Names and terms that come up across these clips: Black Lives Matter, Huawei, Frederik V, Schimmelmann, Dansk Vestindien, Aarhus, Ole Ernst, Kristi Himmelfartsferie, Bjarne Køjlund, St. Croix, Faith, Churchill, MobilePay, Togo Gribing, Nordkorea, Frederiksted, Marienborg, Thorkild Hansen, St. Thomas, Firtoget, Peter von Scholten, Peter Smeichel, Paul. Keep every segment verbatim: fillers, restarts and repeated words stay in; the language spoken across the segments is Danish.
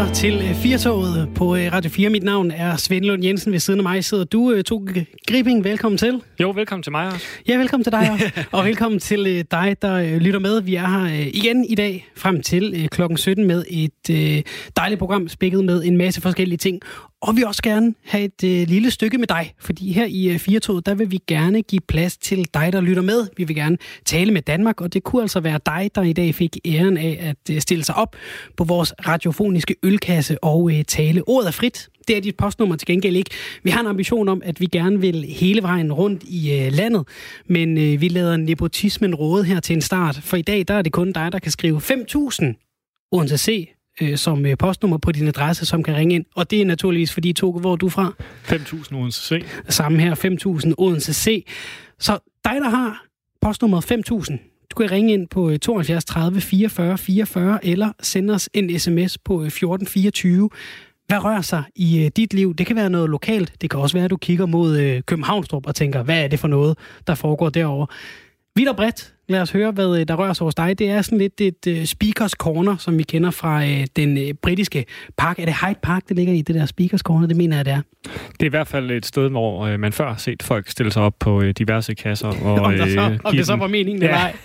lytter til Firtoget på Radio fire. Mit navn er Sven Lund Jensen. Ved siden af mig sidder du, Togo Gribing. Velkommen til. Jo, velkommen til mig også. Ja, velkommen til dig også. Og velkommen til dig, der lytter med. Vi er her igen i dag frem til klokken sytten med et dejligt program spækket med en masse forskellige ting. Og vi også gerne have et øh, lille stykke med dig, fordi her i øh, Firtoget, der vil vi gerne give plads til dig, der lytter med. Vi vil gerne tale med Danmark, og det kunne altså være dig, der i dag fik æren af at øh, stille sig op på vores radiofoniske ølkasse og øh, tale. Ordet er frit. Det er dit postnummer til gengæld ikke. Vi har en ambition om, at vi gerne vil hele vejen rundt i øh, landet, men øh, vi lader nepotismen råde her til en start. For i dag, der er det kun dig, der kan skrive fem tusind Odense C som postnummer på din adresse, som kan ringe ind. Og det er naturligvis fordi, Togo, hvor er du fra? fem tusind Odense C. Sammen her, fem tusind Odense C. Så dig, der har postnummeret fem tusind, du kan ringe ind på tooghalvfjerds tredive fireogfyrre fireogfyrre eller sende os en sms på fjorten fireogtyve. Hvad rører sig i dit liv? Det kan være noget lokalt. Det kan også være, at du kigger mod Københavnstrup og tænker, hvad er det for noget, der foregår derovre? Vidt og bredt. Lad os høre, hvad der rører sig hos dig. Det er sådan lidt et uh, speakers corner, som vi kender fra uh, den uh, britiske park. Er det Hyde Park, det ligger i det der speakers corner? Det mener jeg, det er. Det er i hvert fald et sted, hvor uh, man før har set folk stille sig op på uh, diverse kasser. Og, om, der så, uh, om det så var meningen, ja. Nej.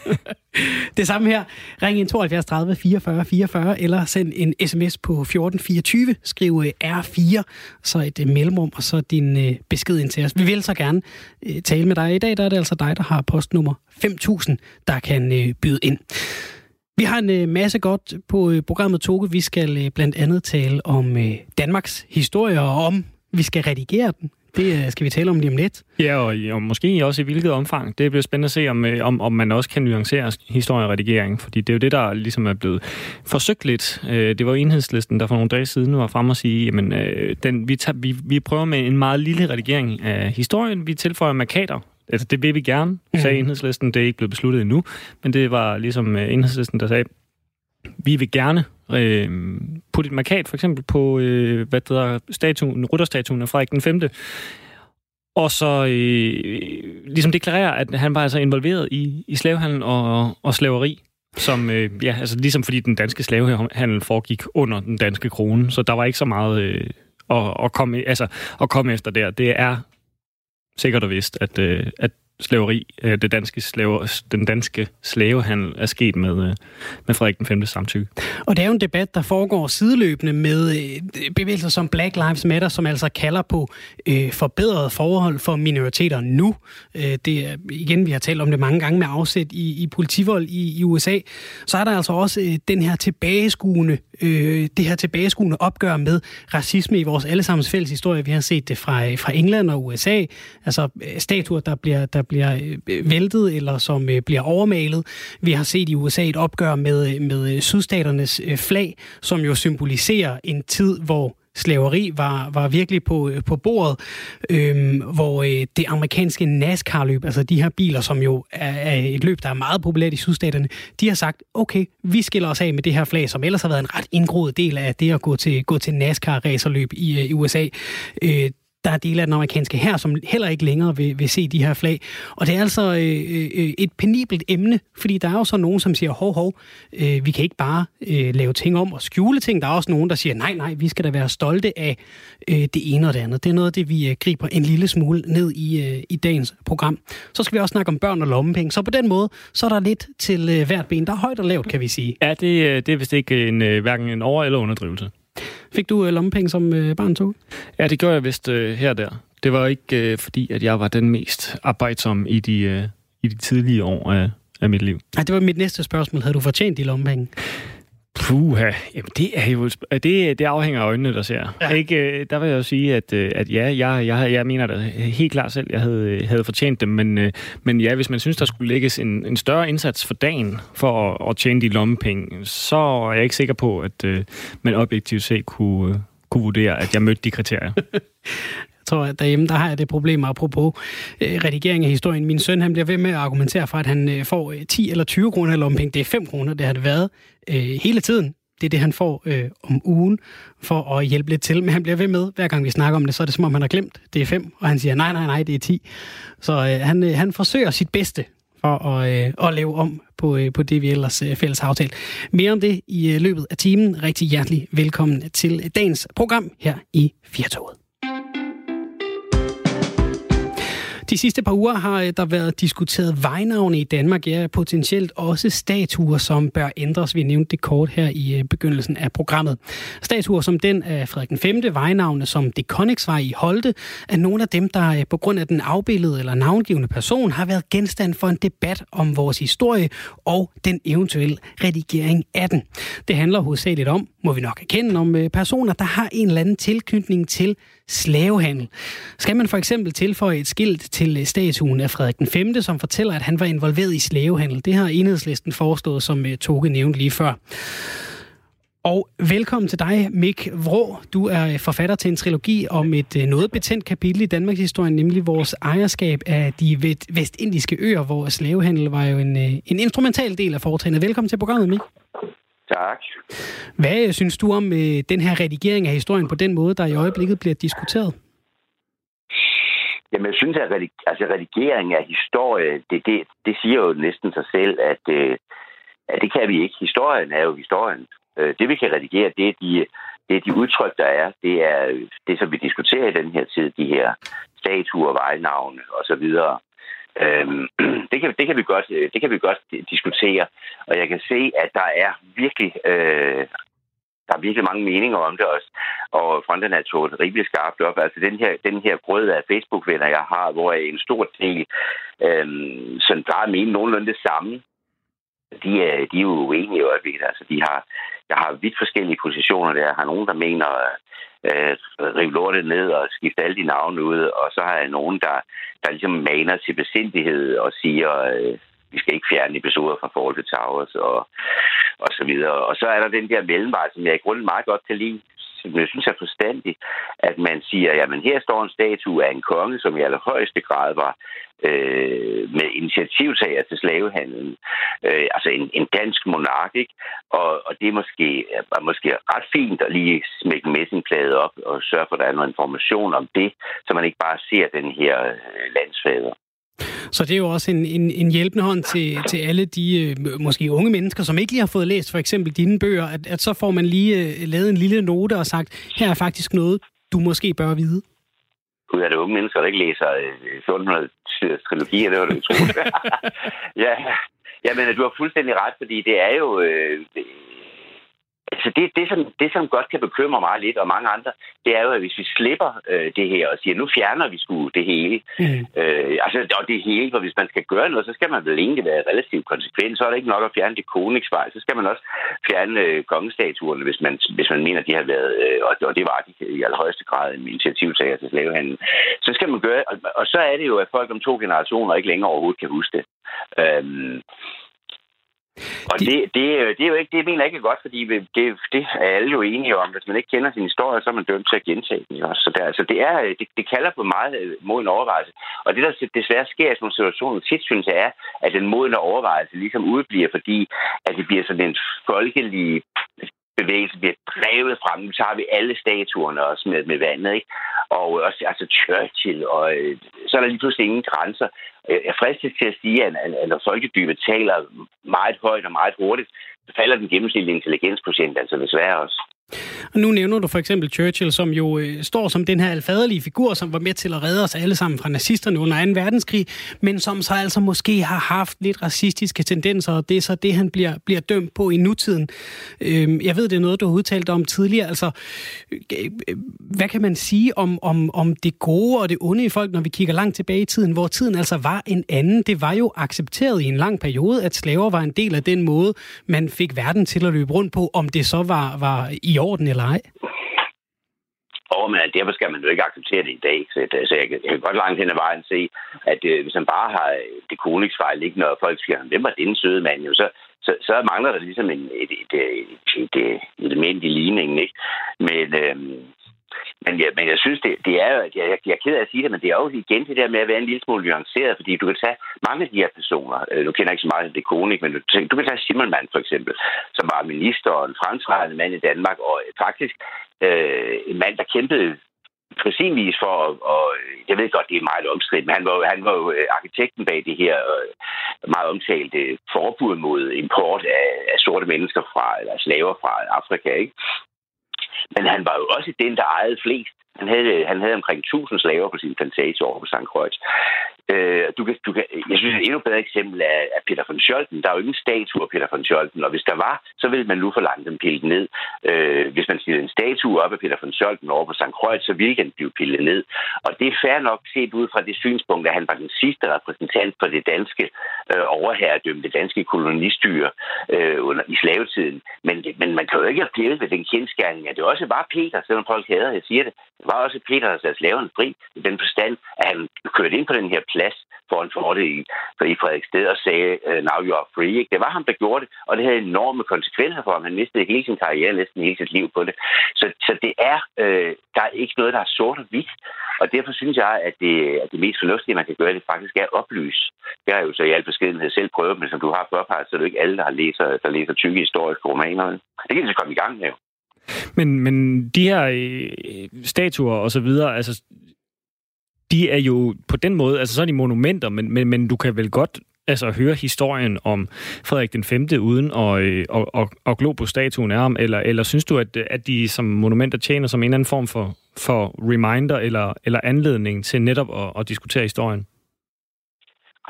Det samme her. Ring ind tooghalvfjerds tredive fireogfyrre fireogfyrre eller send en sms på fjorten fireogtyve. Skriv uh, R fire, så et uh, mellemrum, og så din uh, besked ind til os. Vi vil så gerne uh, tale med dig. I dag der er det altså dig, der har postnummer fem tusind. Der kan øh, byde ind. Vi har en øh, masse godt på øh, programmet, Togo. Vi skal øh, blandt andet tale om øh, Danmarks historie, og om vi skal redigere den. Det øh, skal vi tale om lige om lidt. Ja, og, og måske også i hvilket omfang. Det bliver spændende at se, om, øh, om, om man også kan nuancere historieredigering, fordi det er jo det, der ligesom er blevet forsøgt lidt. Øh, det var Enhedslisten, der for nogle dage siden var frem og sige, jamen, øh, den, vi, tager, vi, vi prøver med en meget lille redigering af historien. Vi tilføjer markader. Altså, det vil vi gerne, sagde Enhedslisten. Det er ikke blevet besluttet endnu, men det var ligesom Enhedslisten, der sagde, vi vil gerne øh, putte et markat, for eksempel på øh, hvad det hedder, statuen, rytterstatuen af Frederik den femte, og så øh, ligesom deklarere, at han var altså involveret i, i slavehandel og, og slaveri, som, øh, ja, altså ligesom fordi den danske slavehandel foregik under den danske krone, så der var ikke så meget øh, at, at, komme, altså, at komme efter der. Det er sikkert og vist, at, øh, at slaveri, øh, det danske slave, den danske slavehandel er sket med, øh, med Frederik den femte samtykke. Og det er jo en debat, der foregår sideløbende med øh, bevægelser som Black Lives Matter, som altså kalder på øh, forbedrede forhold for minoriteter nu. Øh, det er, igen, vi har talt om det mange gange med afsæt i, i politivold i, i U S A. Så er der altså også øh, den her tilbageskuende, øh, det her tilbageskuende opgør med racisme i vores allesammens fælles historie. Vi har set det fra, øh, fra England og U S A. Altså øh, statuer, der bliver der bliver væltet eller som bliver overmalet. Vi har set i U S A et opgør med, med sydstaternes flag, som jo symboliserer en tid, hvor slaveri var, var virkelig på, på bordet, øhm, hvor øh, det amerikanske NASCAR-løb, altså de her biler, som jo er, er et løb, der er meget populært i sydstaterne, de har sagt, okay, vi skiller os af med det her flag, som ellers har været en ret indgroet del af det at gå til, gå til NASCAR-racerløb i, øh, i U S A. Øh, Der er dele af den amerikanske hær, som heller ikke længere vil, vil se de her flag. Og det er altså øh, øh, et penibelt emne, fordi der er jo så nogen, som siger, hov, hov, øh, vi kan ikke bare øh, lave ting om og skjule ting. Der er også nogen, der siger, nej, nej, vi skal da være stolte af øh, det ene og det andet. Det er noget af det, vi øh, griber en lille smule ned i, øh, i dagens program. Så skal vi også snakke om børn og lommepenge. Så på den måde, så er der lidt til øh, hvert ben. Der er højt og lavt, kan vi sige. Ja, det, det er vist ikke en, hverken en over- eller underdrivelse. Fik du øh, lommepenge som øh, barn, Togo? Ja, det gjorde jeg vist øh, her og der. Det var ikke øh, fordi, at jeg var den mest arbejdsom i de, øh, i de tidlige år af, af mit liv. Ej, det var mit næste spørgsmål. Havde du fortjent de lommepenge? Puha, jamen det er jo det, det afhænger af øjnene, der ser. Ja. Ikke, der vil jeg jo sige, at, at ja, jeg, jeg, jeg mener det helt klart selv, jeg havde, havde fortjent dem, men, men ja, hvis man synes, der skulle lægges en, en større indsats for dagen for at, at tjene de lommepenge, så er jeg ikke sikker på, at man objektivt set kunne, kunne vurdere, at jeg mødte de kriterier. Jeg tror, at derhjemme, der har jeg det problem, apropos øh, redigering af historien. Min søn, han bliver ved med at argumentere for, at han øh, får ti eller tyve kroner af lommepenge. Det er fem kroner, det har det været øh, hele tiden. Det er det, han får øh, om ugen for at hjælpe lidt til. Men han bliver ved med, hver gang vi snakker om det, så er det som om, han har glemt. Det er fem, og han siger, nej, nej, nej, det er ti. Så øh, han, øh, han forsøger sit bedste for at, øh, at lave om på, øh, på det, vi ellers øh, fælles har aftalt. Mere om det i øh, løbet af timen. Rigtig hjertelig velkommen til dagens program her i Firtoget. De sidste par uger har der været diskuteret vejnavne i Danmark, ja, potentielt også statuer, som bør ændres. Vi nævnte det kort her i begyndelsen af programmet. Statuer som den af Frederik den femte, vejnavne som De Coninckvej i Holte, er nogle af dem, der på grund af den afbildede eller navngivende person, har været genstand for en debat om vores historie og den eventuelle redigering af den. Det handler hovedsageligt om, må vi nok erkende, om personer, der har en eller anden tilknytning til slavehandel. Skal man for eksempel tilføje et skilt til statuen af Frederik den femte, som fortæller, at han var involveret i slavehandel? Det har Enhedslisten foreslået, som Toge nævnte lige før. Og velkommen til dig, Mich Vraa. Du er forfatter til en trilogi om et noget betændt kapitel i Danmarks historie, nemlig vores ejerskab af de vestindiske øer, hvor slavehandel var jo en, en instrumental del af fortrinnet. Velkommen til programmet, Mich. Tak. Hvad synes du om øh, den her redigering af historien på den måde, der i øjeblikket bliver diskuteret? Jamen, jeg synes, at redig- altså, redigering af historie, det, det, det siger jo næsten sig selv, at, øh, at det kan vi ikke. Historien er jo historien. Øh, det, vi kan redigere, det er de, det er de udtryk, der er. Det er det, som vi diskuterer i den her tid, de her statuer, vejnavne osv. Øhm, det, kan, det, kan vi godt, det kan vi godt diskutere, og jeg kan se, at der er virkelig, øh, der er virkelig mange meninger om det også, og fronterne er tålet rimelig skarpt op. Altså den her, den her grød af Facebook-venner, jeg har, hvor jeg en stor del, øh, som der er mening nogenlunde det samme, de er, de er jo uenige i øjeblikket. Altså, de har, jeg har vidt forskellige positioner der. Jeg har nogen, der mener øh, rive lortet ned og skifte alle de navne ud, og så har jeg nogen, der, der ligesom maner til besindighed og siger, øh, vi skal ikke fjerne episoder fra forhold til Towers og, og så videre. Og så er der den der mellemvej, som jeg i grunden meget godt kan lide, som jeg synes er forstandig, at man siger, jamen her står en statue af en konge, som i allerhøjeste grad var øh, med initiativtager til slavehandlen. Øh, altså en, en dansk monark, ikke? Og, og det er måske, er måske ret fint at lige smække messingpladet op og sørge for, at der er noget information om det, så man ikke bare ser den her landsfader. Så det er jo også en, en, en hjælpende hånd til, til alle de måske unge mennesker, som ikke lige har fået læst for eksempel dine bøger, at, at så får man lige lavet en lille note og sagt, her er faktisk noget, du måske bør vide. Gud, er det unge mennesker, der ikke læser fjorten hundrede-siders trilogier, det var det utroligt. Ja, ja, men du har fuldstændig ret, fordi det er jo... Øh, det Altså det, det, som, det, som godt kan bekymre mig lidt, og mange andre, det er jo, at hvis vi slipper øh, det her og siger, nu fjerner vi sgu det hele. Mm. Øh, altså, og det hele, for hvis man skal gøre noget, så skal man vel egentlig være relativt konsekvent. Så er det ikke nok at fjerne Det Coninckvej, så skal man også fjerne øh, kongestatuerne, hvis man, hvis man mener, de har været, øh, og, og det var de i allerhøjeste grad en initiativtager til slavehandlen. Så skal man gøre, og, og så er det jo, at folk om to generationer ikke længere overhovedet kan huske det. Øhm, Og det, det, det er jo ikke, det mener jeg ikke godt, fordi det, det er alle jo enige om. Hvis man ikke kender sin historie, så er man dømt til at gentage den. Så der, altså det, er, det, det kalder på meget moden overvejelse. Og det, der desværre sker i sådan nogle situationer, tit synes jeg er, at den modne overvejelse ligesom udbliver, fordi at det bliver sådan en folkelig bevægelse, bliver drevet frem. Nu tager vi alle statuerne også med, med vandet, ikke? Og også altså Churchill, og så er der lige pludselig ingen grænser. Jeg fristes til at sige, at når folkedybe taler meget højt og meget hurtigt, så falder den gennemsnitlige intelligensprocent altså desværre også. Og nu nævner du for eksempel Churchill, som jo øh, står som den her alfaderlige figur, som var med til at redde os alle sammen fra nazisterne under anden verdenskrig, men som så altså måske har haft lidt racistiske tendenser, og det er så det, han bliver, bliver dømt på i nutiden. Øh, jeg ved, det er noget, du har udtalt om tidligere. Altså, øh, hvad kan man sige om, om, om det gode og det onde i folk, når vi kigger langt tilbage i tiden, hvor tiden altså var en anden? Det var jo accepteret i en lang periode, at slaver var en del af den måde, man fik verden til at løbe rundt på, om det så var, var i orden eller ej? Åh, men derfor skal man jo ikke acceptere det i dag. Så, så jeg, kan, jeg kan godt langt hen ad vejen se, at øh, hvis man bare har Det Coninckvej liggende, og folk siger, hvem var den søde mand, jo, så, så, så mangler der ligesom en, et, et, et, et element i ligningen, ikke? Men, øh, men, jeg, men jeg synes, det, det er jo, jeg, jeg er ked af at sige det, men det er jo igen det der med at være en lille smule nuanceret, fordi du kan tage mange af de her personer, øh, du kender ikke så meget til Det Coninckvej, men du, du kan tage Schimmelmann for eksempel, som var minister og en fremtrædende mand i Danmark, og øh, faktisk Øh, en mand, der kæmpede på sin vis for, og, og jeg ved godt, det er meget omstridt, men han var, han var jo arkitekten bag det her meget omtalte forbud mod import af, af sorte mennesker fra, eller slaver fra Afrika, ikke? Men han var jo også den, der ejede flest. Han havde, han havde omkring tusind slaver på sin plantage over på Sankt Røjt. Øh, du kan, du kan, jeg synes, et endnu bedre eksempel er, er Peter von Scholten. Der er jo ingen statue af Peter von Scholten, og hvis der var, så ville man nu forlange dem pillet ned. Øh, hvis man stillede en statue op af Peter von Scholten over på Sankt Røjt, så ville den blive pillet ned. Og det er fair nok set ud fra det synspunkt, at han var den sidste repræsentant for det danske øh, overherredømme, det danske kolonistyre øh, under, i slavetiden. Men, men man kan jo ikke pille ved den kendskærning, at det også var Peter, selvom folk hader, jeg siger det. Det var også Peter, der satte slaverne fri i den forstand, at han kørte ind på den her plads foran fortet i, for i Frederiksted og sagde, now you are free. Ikke? Det var ham, der gjorde det, og det havde enorme konsekvenser for ham. Han mistede hele sin karriere, næsten hele sit liv på det. Så, så det er, øh, der er ikke noget, der er sort og hvidt, og derfor synes jeg, at det, at det mest fornuftige, man kan gøre, det faktisk er at oplyse. Det har jeg jo så i al beskedenhed selv prøvet, men som du har påpeget, så er det ikke alle, der har læser, der læser tykke historiske romaner. Det kan vi så komme i gang med. Men, men de her øh, statuer og så videre, altså, de er jo på den måde, altså så er de monumenter, men, men, men du kan vel godt altså, høre historien om Frederik den femte uden at øh, og, og, og glo på statuen af ham, eller, eller synes du, at, at de som monumenter tjener som en eller anden form for, for reminder eller, eller anledning til netop at, at diskutere historien?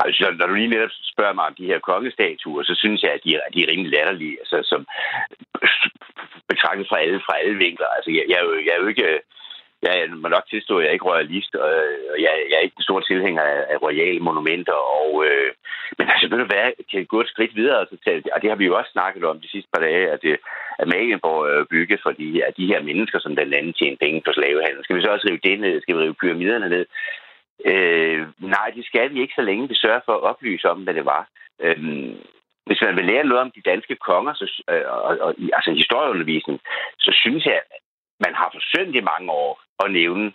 Altså, når du lige netop spørger mig om de her kongestatuer, så synes jeg, at de er, de er rimelig latterlige, altså, som betragtet fra alle, fra alle vinkler. Altså, jeg, jeg, er jo, jeg er jo ikke... Jeg må nok tilstå, at jeg er ikke royalist, og jeg, jeg er ikke den store tilhænger af, af royale monumenter. Og, øh, men altså, ved du hvad, kan jeg gå et skridt videre? Og, og det har vi jo også snakket om de sidste par dage, at, at Marienborg er bygget for de, at de her mennesker, som blandt andet tjener penge på slavehandel. Skal vi så også rive det ned? Skal vi rive pyramiderne ned? Øh, nej, det skal vi ikke, så længe vi sørger for at oplyse om, hvad det var. Øh, hvis man vil lære noget om de danske konger, så, øh, og, og, altså historieundervisning, så synes jeg, man har forsømt i mange år at nævne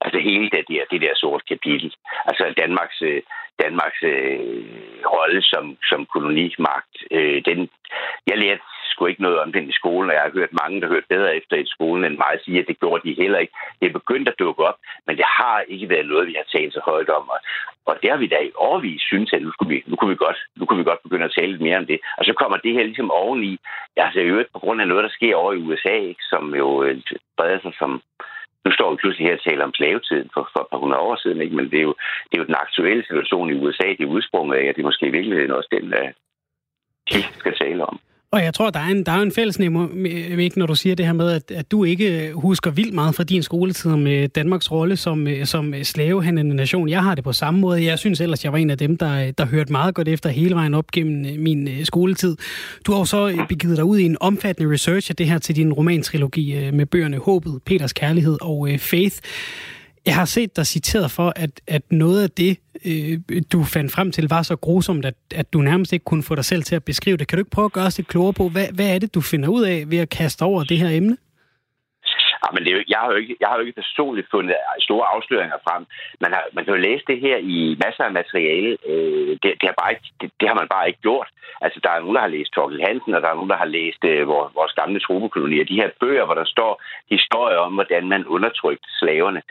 altså hele det der, det der sorte kapitel. Altså Danmarks, øh, Danmarks øh, rolle som, som kolonimagt. Øh, den, jeg lærte sgu ikke noget om den i skolen, og jeg har hørt mange, der hørte bedre efter i skolen end mig, sige, at det gjorde de heller ikke. Det er begyndt at dukke op, men det har ikke været noget, vi har talt så højt om. Og, og der har vi da i årvis synes, at nu, skulle vi, nu, kunne vi godt, nu kunne vi godt begynde at tale lidt mere om det. Og så kommer det her ligesom oveni. Altså i øvrigt på grund af noget, der sker over i U S A, ikke, som jo breder sig som... Nu står vi pludselig her og taler om slavetiden for, for et par hundrede år siden, ikke? Men det er, jo, det er jo den aktuelle situation i U S A, det er udsprunget af, og det er måske i virkeligheden også den, vi skal tale om. Og jeg tror, der er en, der er en fællesnævner, når du siger det her med, at, at du ikke husker vildt meget fra din skoletid om øh, Danmarks rolle som, øh, som slavehandlende nation. Jeg har det på samme måde. Jeg synes ellers, jeg var en af dem, der, der hørte meget godt efter hele vejen op gennem øh, min øh, skoletid. Du har jo så begivet dig ud i en omfattende research af det her til din romantrilogi øh, med bøgerne Håbet, Peters Kærlighed og øh, Faith. Jeg har set dig citeret for, at, at noget af det, øh, du fandt frem til, var så grusomt, at, at du nærmest ikke kunne få dig selv til at beskrive det. Kan du ikke prøve at gøre os lidt klogere på, hvad, hvad er det, du finder ud af ved at kaste over det her emne? Ja, men det er jo, jeg, har jo ikke, jeg har jo ikke personligt fundet store afsløringer frem. Man, har, man kan jo læse det her i masser af materiale. Øh, det, det, har bare ikke, det, det har man bare ikke gjort. Altså, der er nogen, der har læst Thorkild Hansen, og der er nogen, der har læst øh, vores, vores gamle tropekolonier. De her bøger, hvor der står historier om, hvordan man undertrykte slaverne.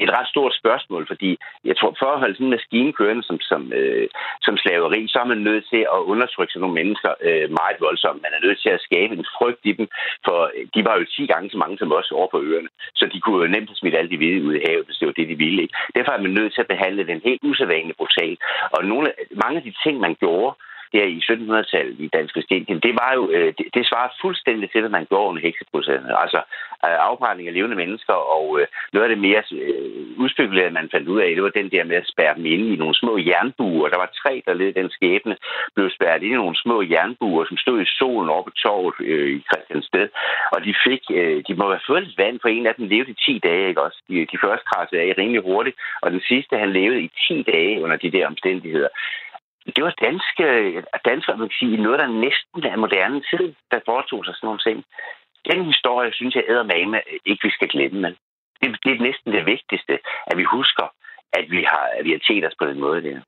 Et ret stort spørgsmål, fordi jeg tror, for at holde sådan en maskine kørende som, som, øh, som slaveri, så er man nødt til at undertrykke sådan nogle mennesker øh, meget voldsomt. Man er nødt til at skabe en frygt i dem, for de var jo ti gange så mange som os over på øerne, så de kunne jo nemt smide alle de hvide ud i havet, hvis det var det, de ville. Ikke? Derfor er man nødt til at behandle den helt usædvanligt brutalt. Og nogle, mange af de ting, man gjorde der i sytten hundrede-tallet i Dansk Vestindien, det var jo, øh, det, det svarer fuldstændig til, hvad man gjorde under hekseprocessen. Altså øh, afbrænding af levende mennesker, og øh, noget af det mere øh, udspekulerede, man fandt ud af, det var den der med at spærre dem inde i nogle små jernbuer. Der var tre, der led den skæbne, blev spærret inde i nogle små jernbuer, som stod i solen over på torvet øh, i Frederiksted. Og de fik, øh, de må have fået vand, for en af dem levede i ti dage, ikke også? De, de første krassede af rimelig hurtigt, og den sidste, han levede i ti dage under de der omstændigheder. Det var danske, danskere, man kan sige, noget, der næsten er moderne tid, der foretog sig sådan nogle ting. Den historie, synes jeg, eddermame, ikke vi skal glemme. Men det, det er næsten det vigtigste, at vi husker, at vi har, at vi har tæt os på den måde der.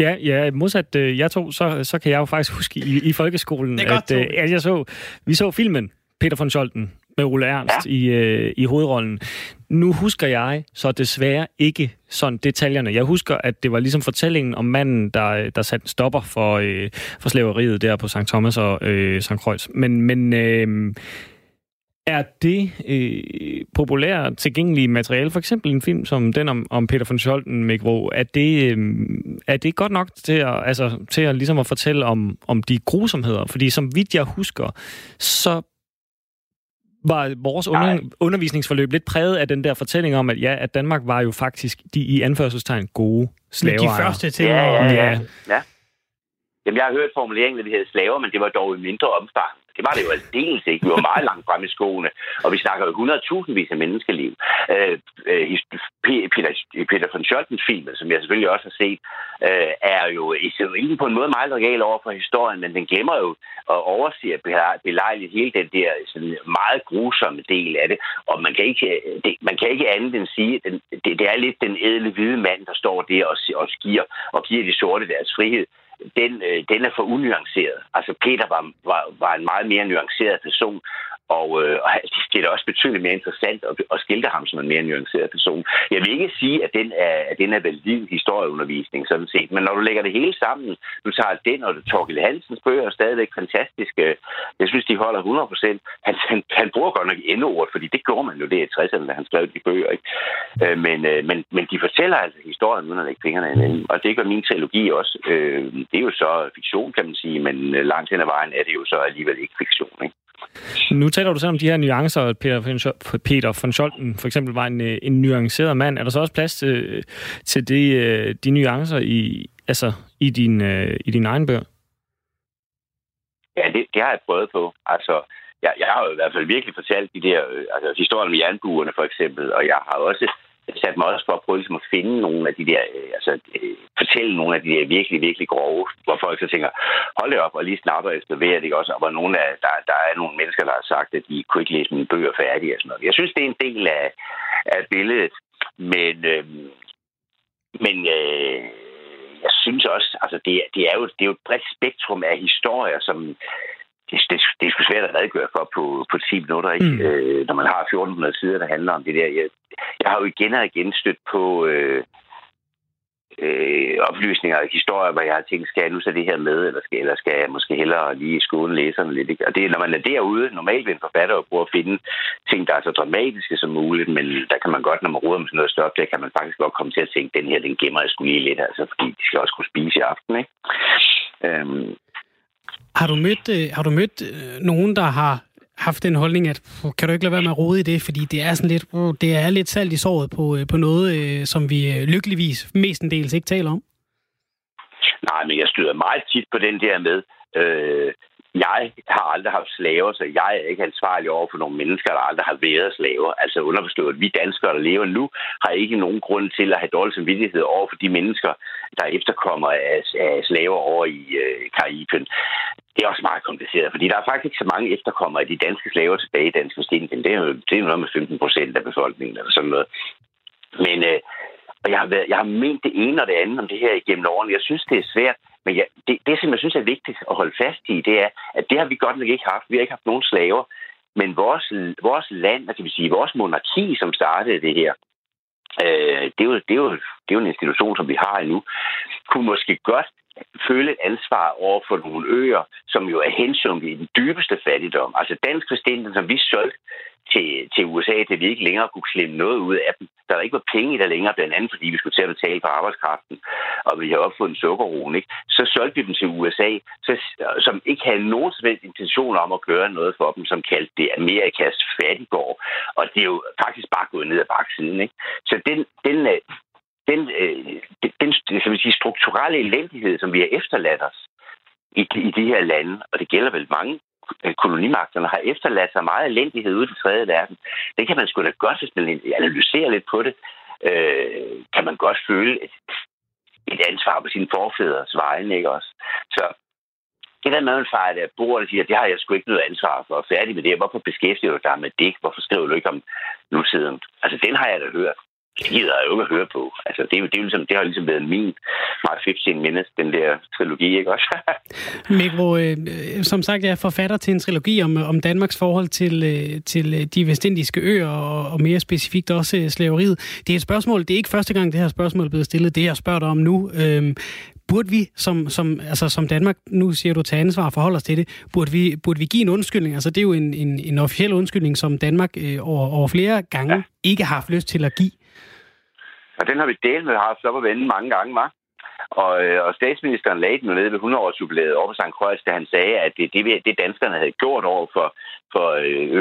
Ja, ja, modsat jeg tog, så, så kan jeg jo faktisk huske i, i folkeskolen, at, at jeg så, vi så filmen Peter von Scholten med Ole Ernst ja. i, øh, i hovedrollen. Nu husker jeg så desværre ikke sådan detaljerne. Jeg husker, at det var ligesom fortællingen om manden, der, der satte en stopper for, øh, for slaveriet der på Sankt Thomas og øh, Sankt Croix. Men, men øh, er det øh, populært tilgængelige materiale, for eksempel en film som den om, om Peter von Scholten, Mich Vraa, er det, øh, er det godt nok til at, altså, til at, ligesom at fortælle om, om de grusomheder? Fordi som vidt jeg husker, så var vores under, undervisningsforløb lidt præget af den der fortælling om, at ja, at Danmark var jo faktisk de i anførselstegn gode slaver. De første til. Ja, ja, ja. ja. ja. Jamen, jeg har hørt formuleringen, at vi havde slaver, men det var dog i mindre omfang. Det var det jo aldeles ikke. Vi var meget langt frem i skoene, og vi snakker jo hundredtusindvis af menneskeliv. Øh, Peter, Peter von Scholtens film, som jeg selvfølgelig også har set, øh, er jo ikke på en måde meget real over for historien, men den glemmer jo og overser belejligt hele den der sådan meget grusomme del af det. Og man kan ikke, det, man kan ikke andet end sige, den, det, det er lidt den ædle hvide mand, der står der og, og, giver, og giver de sorte deres frihed. Den, øh, den er for unuanceret. Altså Peter var, var, var en meget mere nuanceret person, og, øh, og det er også betydeligt mere interessant at, at skilte ham som en mere nuanceret person. Jeg vil ikke sige, at den er, at den er valid historieundervisning, sådan set. Men når du lægger det hele sammen, du tager den, og Thorkild Hansens bøger er stadigvæk fantastiske. Jeg synes, de holder hundrede procent. Han, han, han bruger godt nok N-ordet, fordi det gjorde man jo det i tresserne, da han skrev de bøger. Ikke? Men, øh, men, men de fortæller altså historien, uden at lægge fingrene imellem. Og det gør min trilogi også. Øh, det er jo så fiktion, kan man sige, men langt hen ad vejen er det jo så alligevel ikke fiktion, ikke? Nu taler du selv om de her nuancer, at Peter von Scholten for eksempel var en, en nuanceret mand. Er der så også plads til, til de, de nuancer i, altså, i, din, i din egen bøger? Ja, det, det har jeg prøvet på. Altså, jeg, jeg har jo i hvert fald virkelig fortalt de der altså, historien med jernbuerne for eksempel, og jeg har også sat mig også for at prøve ligesom, at finde nogle af de der, øh, altså øh, fortælle nogle af de der virkelig, virkelig grove, hvor folk så tænker, hold det op og lige snapper efter vejret, ikke også? Og hvor nogle af, der, der er nogle mennesker, der har sagt, at de kunne ikke læse mine bøger færdige og sådan noget. Jeg synes, det er en del af, af billedet, men, øh, men øh, jeg synes også, altså det, det, er jo, det er jo et bredt spektrum af historier, som Det, det, det er sgu svært at redegøre for på, på ti minutter, ikke? Mm. Øh, når man har fjorten hundrede sider, der handler om det der. Jeg, jeg har jo igen og igen stødt på øh, øh, oplysninger og historier, hvor jeg har tænkt, skal jeg nu så det her med, eller skal, eller skal jeg måske hellere lige skåne læserne lidt, ikke? Og det er, når man er derude, normalt vil en forfatter jo prøve at finde ting, der er så dramatiske som muligt, men der kan man godt, når man roder med sådan noget stof, der kan man faktisk godt komme til at tænke, den her, den gemmer jeg sgu lige lidt, altså, fordi de skal også kunne spise i aften, ikke? Øhm. Har du mødt, øh, har du mødt øh, nogen, der har haft den holdning, at øh, kan du ikke lade være med at rode i det, fordi det er sådan lidt, øh, det er lidt salt i såret på, øh, på noget, øh, som vi øh, lykkeligvis mestendels ikke taler om? Nej, men jeg støder meget tit på den der med, øh, jeg har aldrig haft slaver, så jeg er ikke ansvarlig over for nogle mennesker, der aldrig har været slaver. Altså underforstået, vi danskere, der lever nu, har ikke nogen grund til at have dårlig samvittighed over for de mennesker, der efterkommer af, af slaver over i øh, Karibien. Det er også meget kompliceret, fordi der er faktisk ikke så mange efterkommere af de danske slaver tilbage i Dansk Vestindien. Det er jo det er noget med femten procent af befolkningen eller sådan noget. Men øh, og jeg, har været, jeg har ment det ene og det andet om det her igennem årene. Jeg synes, det er svært. Men jeg, det, det, som jeg synes er vigtigt at holde fast i, det er, at det har vi godt nok ikke haft. Vi har ikke haft nogen slaver. Men vores, vores land, altså det vil sige, vores monarki, som startede det her, øh, det, er jo, det, er jo, det er jo en institution, som vi har endnu, kunne måske godt føle et ansvar over for nogle øer, som jo er hensunket i den dybeste fattigdom. Altså Dansk Vestindien, som vi solgte til, til U S A, det vi ikke længere kunne klemme noget ud af dem. Der var ikke var penge i der længere, blandt andet fordi vi skulle til at betale for arbejdskraften, og vi har opfundet sukkerroen, ikke? Så solgte vi dem til U S A, så, som ikke havde nogen som helst intention om at gøre noget for dem, som kaldte det Amerikas fattiggård. Og det er jo faktisk bare gået ned ad baksiden, ikke? Så den... den Den, øh, den, den skal vi sige, strukturelle elendighed, som vi har efterladt os i de, i de her lande, og det gælder vel mange kolonimagterne, har efterladt sig meget elendighed ude i den tredje verden. Det kan man sgu da godt, hvis man analyserer lidt på det, øh, kan man godt føle et, et ansvar på sine forfædres vegne, ikke også? Så det der med, at man fejrer det af bordet og siger, det har jeg sgu ikke noget ansvar for, færdig med det. Hvorfor beskæftiger du dig med det? Hvorfor skriver du ikke om nutiden? Altså, den har jeg da hørt. Det gider jeg jo ikke at høre på. Altså, det, det, det, det har ligesom været min My femten Minutes, den der trilogi, ikke også? Mikro, øh, som sagt, jeg er forfatter til en trilogi om, om Danmarks forhold til, øh, til de vestindiske øer, og, og mere specifikt også øh, slaveriet. Det er et spørgsmål, det er ikke første gang, det her spørgsmål er blevet stillet, det jeg spørger dig om nu. Øh, burde vi, som, som, altså, som Danmark, nu siger du tage ansvar og forholde os til det, burde vi, burde vi give en undskyldning? Altså, det er jo en, en, en officiel undskyldning, som Danmark øh, over, over flere gange ja. ikke har haft lyst til at give. Og den har vi delt med, har flop og vende mange gange, var. Og, og statsministeren lagde den ned ved hundrede-årsjubilæet over på Sankt Croix, da han sagde, at det, det, det danskerne havde gjort over for, for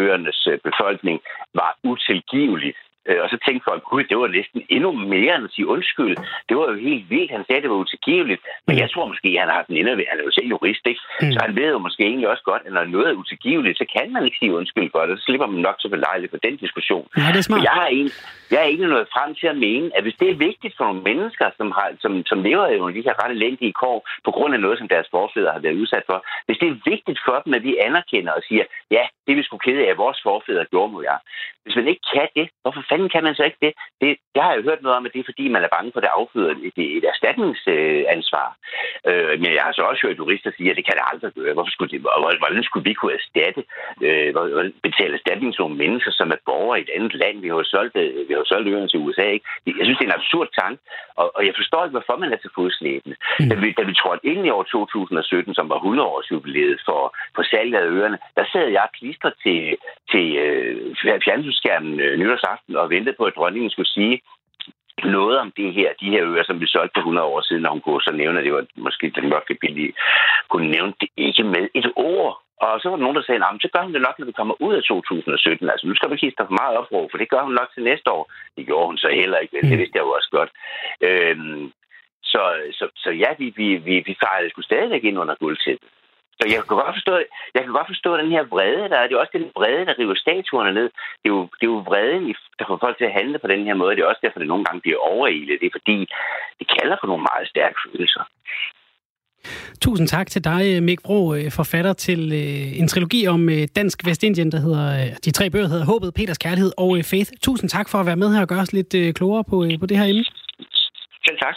øernes befolkning, var utilgiveligt. Og så tænkte folk, gud, det var næsten endnu mere end at sige undskyld. Det var jo helt vildt. Han sagde, det var utilgiveligt. Men jeg tror måske, at han har haft en inderværende. Han er jo selv jurist, ikke? Mm. Så han ved jo måske egentlig også godt, at når noget er utilgiveligt, så kan man ikke sige undskyld godt, og så slipper man nok så belejligt for den diskussion. Ja, det er smart. Jeg har egentlig, jeg er egentlig nået frem til at mene, at hvis det er vigtigt for nogle mennesker, som, har, som, som lever i nogle de her rette lændige kår, på grund af noget, som deres forfædre har været udsat for, hvis det er vigtigt for dem, at vi anerkender og siger, ja, det vi skulle kede af, vores forfædre gjorde mod jer. Hvis man ikke kan det, hvorfor fanden kan man så ikke det? det? Jeg har jo hørt noget om, at det er, fordi man er bange for, at det afføder et, et erstatningsansvar. Øh, men jeg har så også hørt jurister sige, at det kan det aldrig gøre. Hvorfor skulle det, hvordan skulle vi kunne erstatte, øh, betale erstatning til nogle mennesker, som er borgere i et andet land? Vi har jo solgt, vi har jo solgt øerne til U S A, ikke? Jeg synes, det er en absurd tanke, og, og jeg forstår ikke, hvorfor man er til fodslæbende. Mm. Da vi, da vi trådte ind i år to tusind og sytten, som var hundrede-årsjubilæet for, for salget af øerne, der sad jeg og klistret til, til øh, fjernsynsskærmen øh, nytårsaften, og ventede på, at dronningen skulle sige noget om det her, de her øer, som vi solgte for hundrede år siden, og hun kunne så nævne, at det var måske den mørke billige, kunne nævne det ikke med et ord. Og så var der nogen, der sagde, nah, så gør hun det nok, når vi kommer ud af to tusind og sytten. Altså, nu skal vi kigge for meget opråb, for det gør hun nok til næste år. Det gjorde hun så heller ikke, men det vidste jeg jo også godt. Øhm, så, så, så ja, vi, vi, vi, vi fejlede sgu stadigvæk ind under guldtæppet. Så jeg kan godt forstå, jeg kan godt forstå den her vrede, der er. Det er også den vrede, der river statuerne ned. Det er jo, det er jo vreden, der får folk til at handle på den her måde. Det er også derfor, det nogle gange bliver overilet. Det er fordi, det kalder på nogle meget stærke følelser. Tusind tak til dig, Mich Vraa, forfatter til en trilogi om Dansk Vestindien, der hedder, de tre bøger hedder Håbet, Peters Kærlighed og Faith. Tusind tak for at være med her og gøre os lidt klogere på, på det her emne. Selv tak.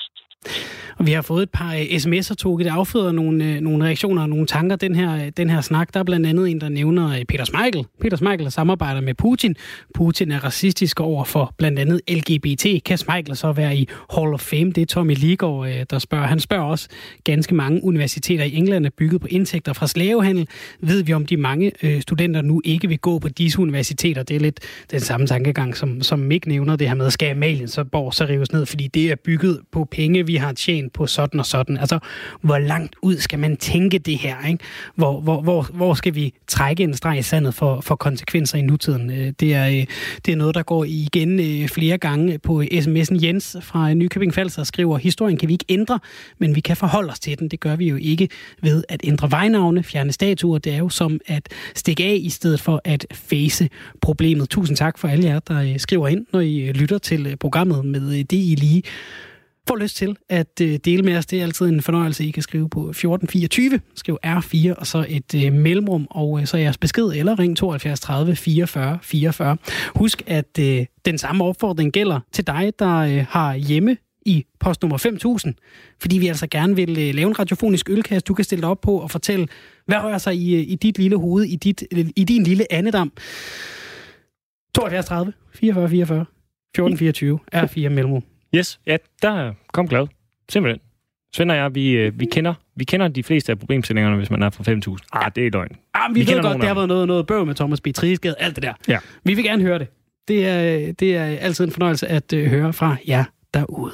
Og vi har fået et par sms'er, Toge, der afføder nogle, nogle reaktioner og nogle tanker. Den her, den her snak, der er blandt andet en, der nævner Peter Smeichel. Peter Smeichel samarbejder med Putin. Putin er racistisk over for blandt andet L G B T. Kan Smeichel så være i Hall of Fame? Det er Tommy Liggaard, der spørger. Han spørger også, ganske mange universiteter i England er bygget på indtægter fra slavehandel. Ved vi, om de mange studenter nu ikke vil gå på disse universiteter? Det er lidt den samme tankegang, som, som Mick nævner. Det her med, skal Amalienborg så rives ned, fordi det er bygget på penge, vi har tjent på sådan og sådan. Altså, hvor langt ud skal man tænke det her, ikke? Hvor, hvor, hvor, hvor skal vi trække en streg i sandet for, for konsekvenser i nutiden? Det er, det er noget, der går igen flere gange på sms'en. Jens fra Nykøbing Falster skriver, historien kan vi ikke ændre, men vi kan forholde os til den. Det gør vi jo ikke ved at ændre vejnavne, fjerne statuer. Det er jo som at stikke af, i stedet for at face problemet. Tusind tak for alle jer, der skriver ind, når I lytter til programmet med det, I lige får lyst til at dele med os. Det er altid en fornøjelse. I kan skrive på fjorten fireogtyve, skriv R fire, og så et øh, mellemrum, og øh, så jeres besked, eller ring tooghalvfjerds tredive fireogfyrre fireogfyrre. Husk, at øh, den samme opfordring gælder til dig, der øh, har hjemme i postnummer fem tusind, fordi vi altså gerne vil øh, lave en radiofonisk ølkast, du kan stille dig op på og fortælle, hvad rører sig i, i dit lille hoved, i, dit, øh, i din lille andedam. tooghalvfjerds tredive fireogfyrre fireogfyrre fjorten fireogtyve, R fire mellemrum. Yes, ja, der kom glad. Simpelthen. Svend og jeg, vi, vi, kender, vi kender de fleste af problemstillingerne, hvis man er fra fem tusind. Ah, det er løgn. Ah, vi, vi ved godt, der har været noget, noget bøv med Thomas B. Triesgade, alt det der. Ja. Vi vil gerne høre det. Det er, det er altid en fornøjelse at uh, høre fra jer derude.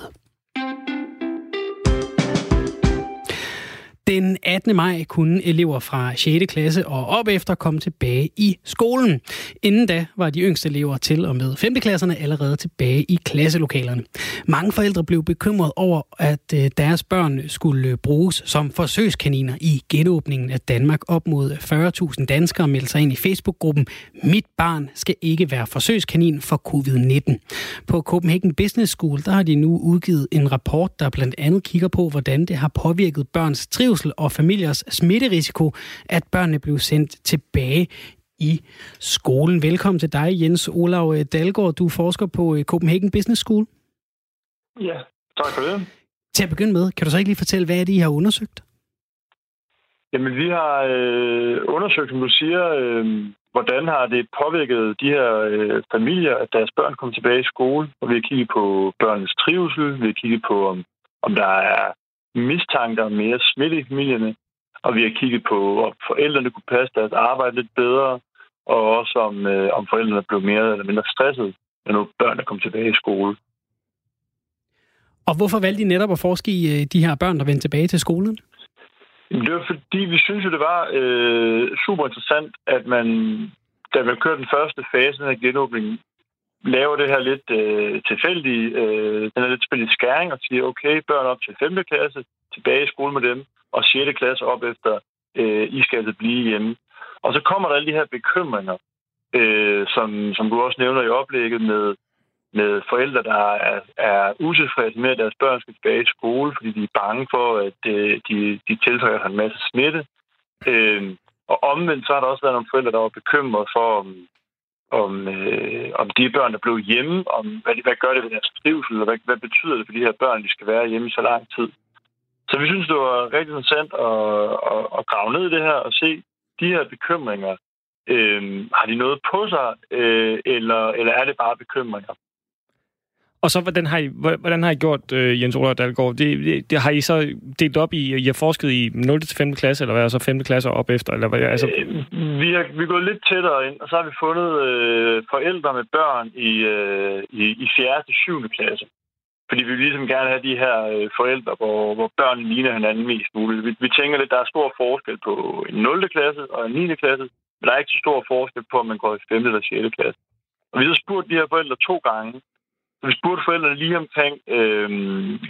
Den attende maj kunne elever fra sjette klasse og op efter komme tilbage i skolen. Inden da var de yngste elever til og med femte klasserne allerede tilbage i klasselokalerne. Mange forældre blev bekymret over, at deres børn skulle bruges som forsøgskaniner i genåbningen af Danmark. Op mod fyrre tusind danskere meldte sig ind i Facebook-gruppen Mit Barn Skal Ikke Være Forsøgskanin for covid nitten. På Copenhagen Business School, der har de nu udgivet en rapport, der blandt andet kigger på, hvordan det har påvirket børns trivsel og familiers smitterisiko, at børnene blev sendt tilbage i skolen. Velkommen til dig, Jens Olav Dalgaard. Du forsker på Copenhagen Business School. Ja, tak for det. Til at begynde med, kan du så ikke lige fortælle, hvad er det, I har undersøgt? Jamen, vi har øh, undersøgt, som du siger, øh, hvordan har det påvirket de her øh, familier, at deres børn kommer tilbage i skole. Og vi har kigget på børnenes trivsel, vi har kigget på, om, om der er mistanker om mere smitte i familierne, og vi har kigget på, om forældrene kunne passe deres arbejde lidt bedre, og også om, øh, om forældrene blev mere eller mindre stresset, når børnene kom tilbage i skole. Og hvorfor valgte I netop at forske i de her børn, der vendte tilbage til skolen? Det var fordi, vi synes jo, det var øh, super interessant, at man, da man kører den første fase af genåbningen, laver det her lidt øh, tilfældige, øh, den her lidt tilfældige skæring og siger, okay, børn op til femte klasse, tilbage i skole med dem, og sjette klasse op efter, øh, I skal altså blive hjemme. Og så kommer der alle de her bekymringer, øh, som, som du også nævner i oplægget med, med forældre, der er, er utilfredse med, at deres børn skal tilbage i skole, fordi de er bange for, at de, de tiltrækker sig en masse smitte. Øh, og omvendt, så har der også været nogle forældre, der var bekymret for, om, om, øh, om de børn, der blev hjemme, om hvad, hvad gør det ved deres trivsel, og hvad, hvad betyder det for de her børn, de skal være hjemme i så lang tid. Så vi synes, det var rigtig interessant at, at, at grave ned i det her og se de her bekymringer. Øh, har de noget på sig, øh, eller, eller er det bare bekymringer? Og så, hvordan har I, hvordan har I gjort, Jens Olav Dalgaard? Det, det, det har I så delt op i, I har forsket i nul til femte klasse, eller hvad er så femte klasse op efter? Eller hvad, altså... Vi har vi er gået lidt tættere ind, og så har vi fundet øh, forældre med børn i, øh, i, i fjerde til syvende klasse. Fordi vi vil ligesom gerne have de her øh, forældre, hvor, hvor børn ligner hinanden mest muligt. Vi, vi tænker lidt, der er stor forskel på en nul klasse og en niende klasse, men der er ikke så stor forskel på, om man går i femte eller sjette klasse. Og vi har spurgt de her forældre to gange. Vi spurgte forældrene lige omkring, øh,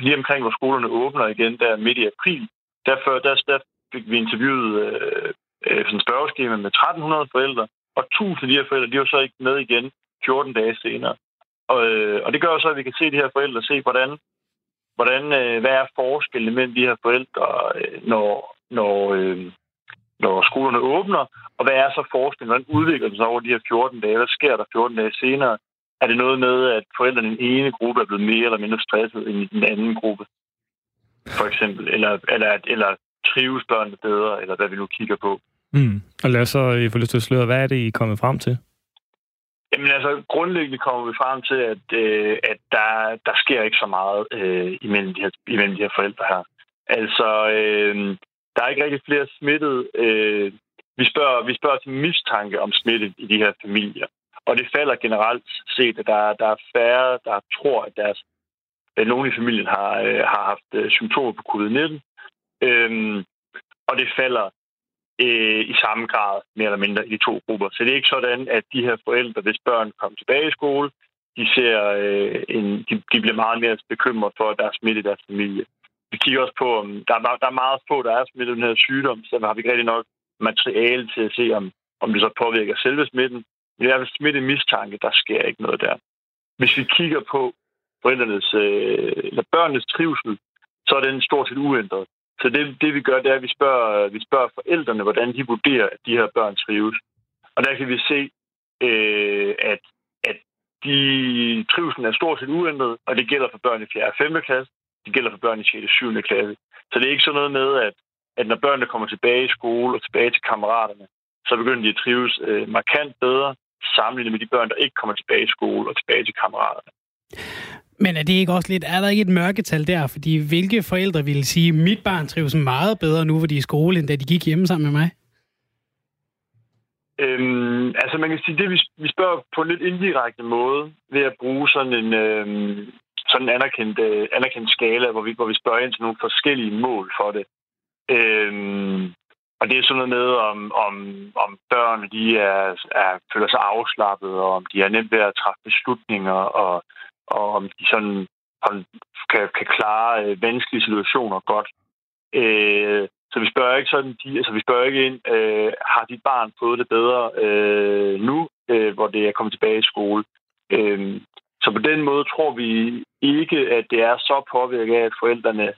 lige omkring, hvor skolerne åbner igen, der midt i april. Derfor der, der fik vi interviewet øh, sådan et spørgeskema med tretten hundrede forældre, og tusind af de her forældre, de var så ikke med igen fjorten dage senere. Og, øh, og det gør så, at vi kan se de her forældre og se, hvordan, hvordan, øh, hvad er forskellen mellem de her forældre, øh, når, når, øh, når skolerne åbner, og hvad er så forskellen, hvordan udvikler den sig over de her fjorten dage, hvad sker der fjorten dage senere? Er det noget med, at forældrene i den ene gruppe er blevet mere eller mindre stresset end i den anden gruppe, for eksempel? Eller, eller, eller trives børnene bedre, eller hvad vi nu kigger på? Mm. Og lad os så få lyst til at sløre, hvad er det, I er kommet frem til? Jamen altså, grundlæggende kommer vi frem til, at, øh, at der, der sker ikke så meget øh, imellem, de her, imellem de her forældre her. Altså, øh, der er ikke rigtig flere smittet. Øh, vi, spørger, vi spørger til mistanke om smitte i de her familier. Og det falder generelt set, at der, der er færre, der tror, at deres, at nogen i familien har, øh, har haft øh, symptomer på covid nitten. Øhm, og det falder øh, i samme grad, mere eller mindre, i de to grupper. Så det er ikke sådan, at de her forældre, hvis børn kommer tilbage i skole, de, ser, øh, en, de, de bliver meget mere bekymret for, at der er smitte i deres familie. Vi kigger også på, om der, der er meget få, der er smittet af den her sygdom, så har vi ikke rigtig nok materiale til at se, om, om det så påvirker selve smitten. Men i hvert fald smitte mistanke, der sker ikke noget der. Hvis vi kigger på forældrenes, øh, eller børnenes trivsel, så er den stort set uændret. Så det, det vi gør, det er, at vi spørger, vi spørger forældrene, hvordan de vurderer, at de her børn trives. Og der kan vi se, øh, at, at de trivsel er stort set uændret, og det gælder for børn i fjerde og femte klasse, det gælder for børn i sjette og syvende klasse. Så det er ikke sådan noget med, at, at når børnene kommer tilbage i skole og tilbage til kammeraterne, så begynder de at trives øh, markant bedre, sammenlignet med de børn, der ikke kommer tilbage i skole og tilbage til kammeraterne. Men er det ikke også lidt, er der ikke et mørketal der? Fordi hvilke forældre ville sige, at mit barn trives meget bedre nu, hvor de er i skole, end da de gik hjemme sammen med mig? Øhm, altså man kan sige, det vi, vi spørger på en lidt indirekte måde, ved at bruge sådan en, øhm, sådan en anerkendt, øh, anerkendt skala, hvor vi, hvor vi spørger ind til nogle forskellige mål for det. Øhm, Og det er sådan noget med, om, om, om børn de er, er, føler sig afslappet, og om de er nemt ved at træffe beslutninger, og, og om de sådan, kan, kan klare øh, vanskelige situationer godt. Øh, så vi spørger ikke sådan, de, altså vi spørger ikke ind, øh, har dit barn fået det bedre øh, nu, øh, hvor det er kommet tilbage i skole? Øh, så på den måde tror vi ikke, at det er så påvirket af, at forældrene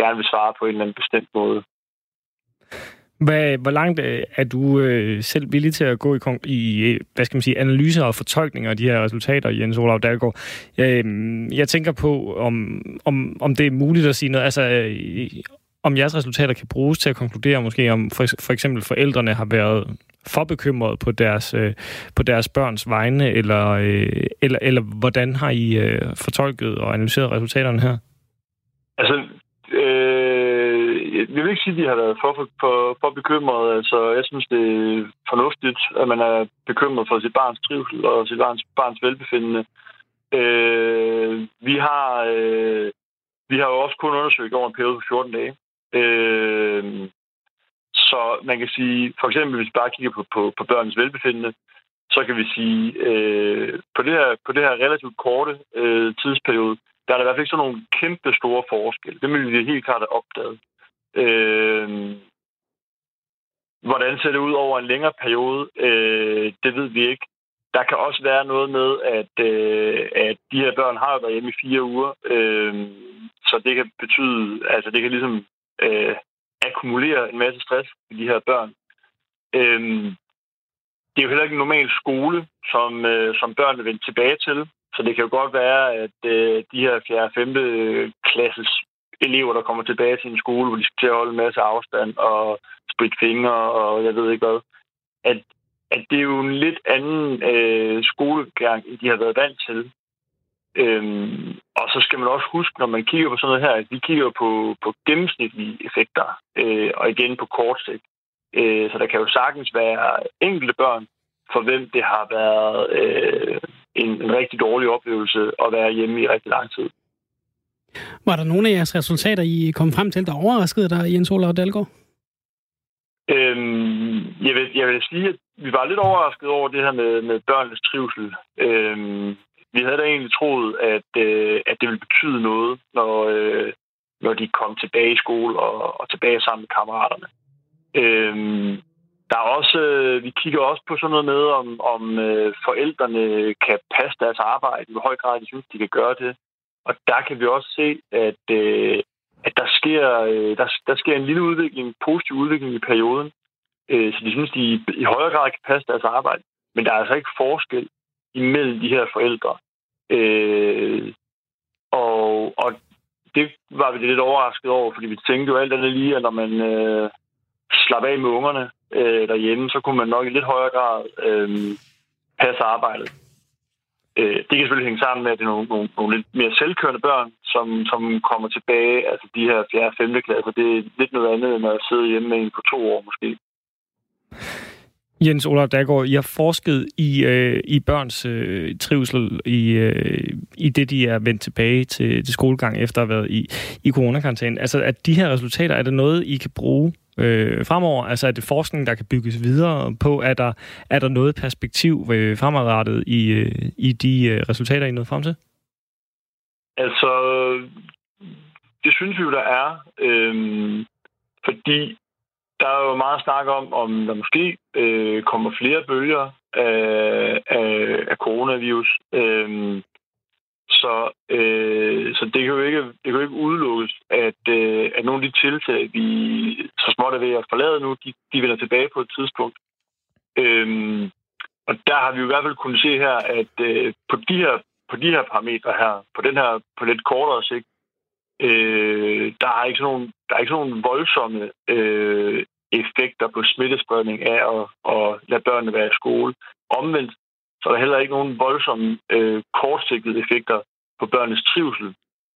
gerne vil svare på en eller anden bestemt måde. Hvad, hvor langt er du øh, selv villig til at gå i, i hvad skal man sige, analyser og fortolkninger af de her resultater, Jens Olav Dalgaard? Øh, jeg tænker på, om, om, om det er muligt at sige noget, altså øh, om jeres resultater kan bruges til at konkludere måske, om for, for eksempel forældrene har været for bekymrede på deres, øh, på deres børns vegne, eller, øh, eller, eller hvordan har I øh, fortolket og analyseret resultaterne her? Altså... Jeg vil ikke sige, at de har været for, for, for bekymrede. Altså, jeg synes, det er fornuftigt, at man er bekymret for sit barns trivsel og sit barns, barns velbefindende. Øh, vi har øh, vi har jo også kun undersøgt over en periode på fjorten dage. Øh, så man kan sige, for eksempel hvis vi bare kigger på, på, på børnens velbefindende, så kan vi sige, øh, på, det her, på det her relativt korte øh, tidsperiode, der er der i hvert fald ikke sådan nogle kæmpe store forskelle. Det vil vi helt klart have opdaget. Øh, hvordan ser det ud over en længere periode? Øh, det ved vi ikke. Der kan også være noget med, at, øh, at de her børn har været hjemme i fire uger, øh, så det kan betyde, altså det kan ligesom øh, akkumulere en masse stress i de her børn. Øh, det er jo heller ikke en normal skole, som, øh, som børnene vender tilbage til, så det kan jo godt være, at øh, de her fjerde og femte klasses elever, der kommer tilbage til en skole, hvor de skal til at holde en masse afstand og spritte fingre og jeg ved ikke hvad. At, at det er jo en lidt anden øh, skolegang, end de har været vant til. Øhm, og så skal man også huske, når man kigger på sådan noget her, at vi kigger på, på gennemsnitlige effekter, øh, og igen på kort sigt. Øh, så der kan jo sagtens være enkelte børn, for hvem det har været øh, en, en rigtig dårlig oplevelse at være hjemme i rigtig lang tid. Var der nogle af jeres resultater, I kom frem til, der overraskede dig, Jens Olav Dalgaard? Øhm, jeg, vil, jeg vil sige, at vi var lidt overrasket over det her med, med børnenes trivsel. Øhm, vi havde da egentlig troet, at, øh, at det ville betyde noget, når, øh, når de kom tilbage i skole og, og tilbage sammen med kammeraterne. Øhm, der er også, øh, vi kigger også på sådan noget med, om, om øh, forældrene kan passe deres arbejde, i hvor høj grad de synes, de kan gøre det. Og der kan vi også se, at, øh, at der, sker, øh, der, der sker en lille udvikling, en positiv udvikling i perioden. Øh, så de synes, de i, i højere grad kan passe deres arbejde. Men der er altså ikke forskel imellem de her forældre. Øh, og, og det var vi lidt overrasket over, fordi vi tænkte jo alt andet lige, at når man øh, slap af med ungerne øh, derhjemme, så kunne man nok i lidt højere grad øh, passe arbejdet. Det kan selvfølgelig hænge sammen med, at det er nogle, nogle, nogle lidt mere selvkørende børn, som, som kommer tilbage. Altså de her fjerde og femte klasser, det er lidt noget andet, end at sidde hjemme med en på to år måske. Jens Olav Dalgaard, I har forsket i, øh, i børns øh, trivsel i, øh, i det, de er vendt tilbage til, til skolegang efter at have været i, i coronakarantæne. Altså at de her resultater, er det noget, I kan bruge Øh, fremover? Altså er det forskning, der kan bygges videre på? Er der, er der noget perspektiv øh, fremadrettet i, øh, i de øh, resultater, I nåede frem til? Altså, det synes vi jo, der er. Øhm, fordi der er jo meget snak om, om der måske øh, kommer flere bølger af, af, af coronavirus. Øhm, Så, øh, så det kan jo ikke, det kan jo ikke udelukkes, at, øh, at nogle af de tiltag, vi så småt er ved at forlade nu, de, de vender tilbage på et tidspunkt. Øhm, og der har vi jo i hvert fald kunnet se her, at øh, på, de her, på de her parametre her, på den her på lidt kortere sigt, øh, der er ikke sådan nogle, der er ikke sådan nogle voldsomme øh, effekter på smittespredning af at, at lade børnene være i skole. Omvendt, så der er heller ikke nogen voldsomme øh, kortsigtede effekter på børnenes trivsel,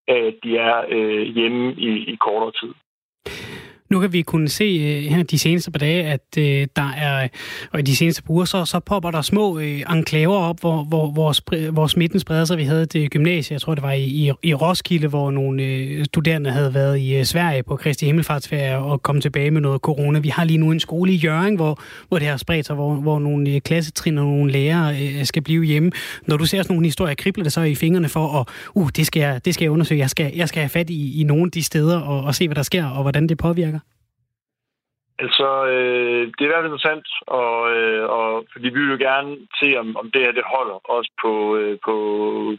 at de er øh, hjemme i, i kortere tid. Nu kan vi kunne se her de seneste par dage, at øh, der er, og de seneste par uger, så, så popper der små øh, enklaver op, hvor, hvor, hvor, spre, hvor smitten spreder sig. Vi havde et gymnasie, jeg tror det var i, i, i Roskilde, hvor nogle øh, studerende havde været i øh, Sverige på Kristi Himmelfartsferie og kom tilbage med noget corona. Vi har lige nu en skole i Hjørring, hvor, hvor det har spredt sig, hvor, hvor nogle øh, klassetrin og nogle lærere øh, skal blive hjemme. Når du ser sådan nogle historier, kribler det så i fingrene for, at uh, det, skal jeg, det skal jeg undersøge, jeg skal, jeg skal have fat i, i nogle af de steder og, og se, hvad der sker og hvordan det påvirker. Altså, øh, det er i hvert fald interessant, og, øh, og, fordi vi vil jo gerne se, om, om det her det holder også på, øh, på,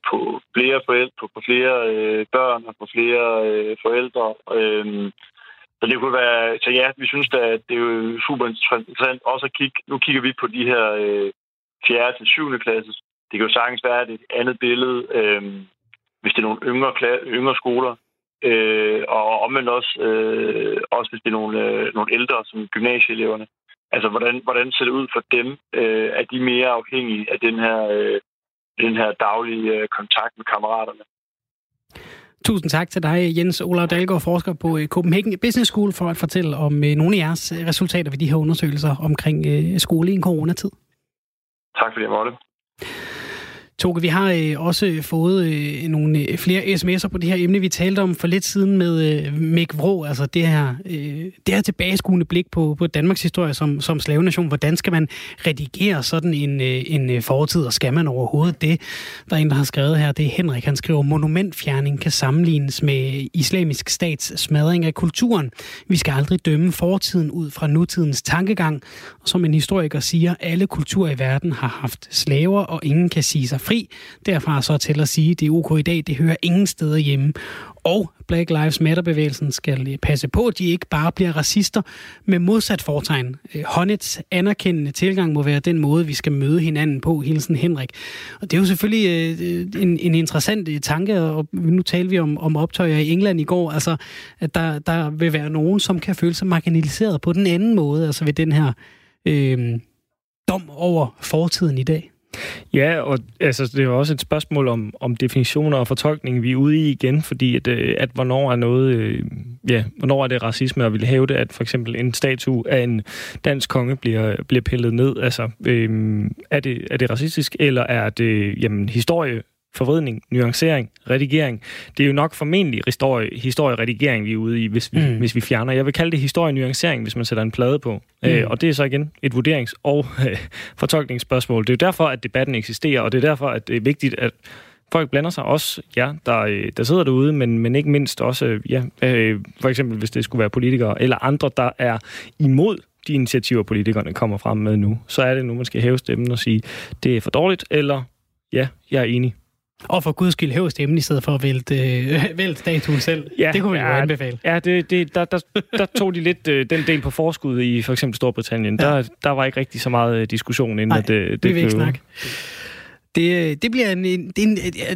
på flere forældre, på, på flere øh, børn og på flere øh, forældre. Øh, Så det kunne være, så ja, vi synes da, at det er jo super interessant også at kigge. Nu kigger vi på de her øh, fjerde til syvende klasse. Det kan jo sagtens være, at det er et andet billede, øh, hvis det er nogle yngre, kla- yngre skoler. Øh, og omvendt også, øh, også hvis det er nogle, øh, nogle ældre, som gymnasieeleverne. Altså, hvordan, hvordan ser det ud for dem? Øh, er de mere afhængige af den her, øh, den her daglige øh, kontakt med kammeraterne? Tusind tak til dig, Jens Olav Dalgaard, forsker på Copenhagen Business School, for at fortælle om nogle af jeres resultater ved de her undersøgelser omkring skole i en coronatid. Tak fordi jeg måtte. Toge, vi har også fået nogle flere sms'er på det her emne, vi talte om for lidt siden med Mich Vraa, altså det her, det her tilbageskuende blik på, på Danmarks historie som, som slavenation. Hvordan skal man redigere sådan en, en fortid, og skal man overhovedet det? Der er en, der har skrevet her, det er Henrik, han skriver, monumentfjerning kan sammenlignes med islamisk stats smadring af kulturen. Vi skal aldrig dømme fortiden ud fra nutidens tankegang. Og som en historiker siger, alle kulturer i verden har haft slaver, og ingen kan sige sig fri. Derfra så til at sige, det er ok i dag, det hører ingen steder hjemme. Og Black Lives Matter-bevægelsen skal passe på, at de ikke bare bliver racister med modsat fortegn. Håndets anerkendende tilgang må være den måde, vi skal møde hinanden på, hilsen Henrik. Og det er jo selvfølgelig en, en interessant tanke, og nu taler vi om, om optøjer i England i går, altså at der, der vil være nogen, som kan føle sig marginaliseret på den anden måde, altså ved den her øh, dom over fortiden i dag. Ja, og altså, det er jo også et spørgsmål om, om definitioner og fortolkning, vi er ude i igen, fordi at, at hvornår er noget, øh, ja, hvornår er det racisme, og vil hævde, at for eksempel en statue af en dansk konge bliver, bliver pillet ned, altså, øh, er, det, er det racistisk, eller er det, jamen, historie, forvridning, nuancering, redigering. Det er jo nok formentlig historie, historieredigering, vi er ude i, hvis vi, mm. hvis vi fjerner. Jeg vil kalde det historienuancering, hvis man sætter en plade på. Mm. Øh, og det er så igen et vurderings- og øh, fortolkningsspørgsmål. Det er jo derfor, at debatten eksisterer, og det er derfor, at det er vigtigt, at folk blander sig også, ja, der, der sidder derude, men, men ikke mindst også, ja, øh, for eksempel hvis det skulle være politikere eller andre, der er imod de initiativer, politikerne kommer frem med nu. Så er det nu, man skal hæve stemmen og sige, det er for dårligt, eller ja, jeg er enig. Og for guds skyld hæve stemmen i stedet for at vælte, øh, vælte statuen selv. Ja, det kunne man jo ja, anbefale. Ja, det, det, der, der, der tog de lidt øh, den del på forskud i for eksempel Storbritannien. Ja. Der, der var ikke rigtig så meget øh, diskussion inden. Nej, at, øh, det vi vil ikke snakke. Det, det, bliver en, en,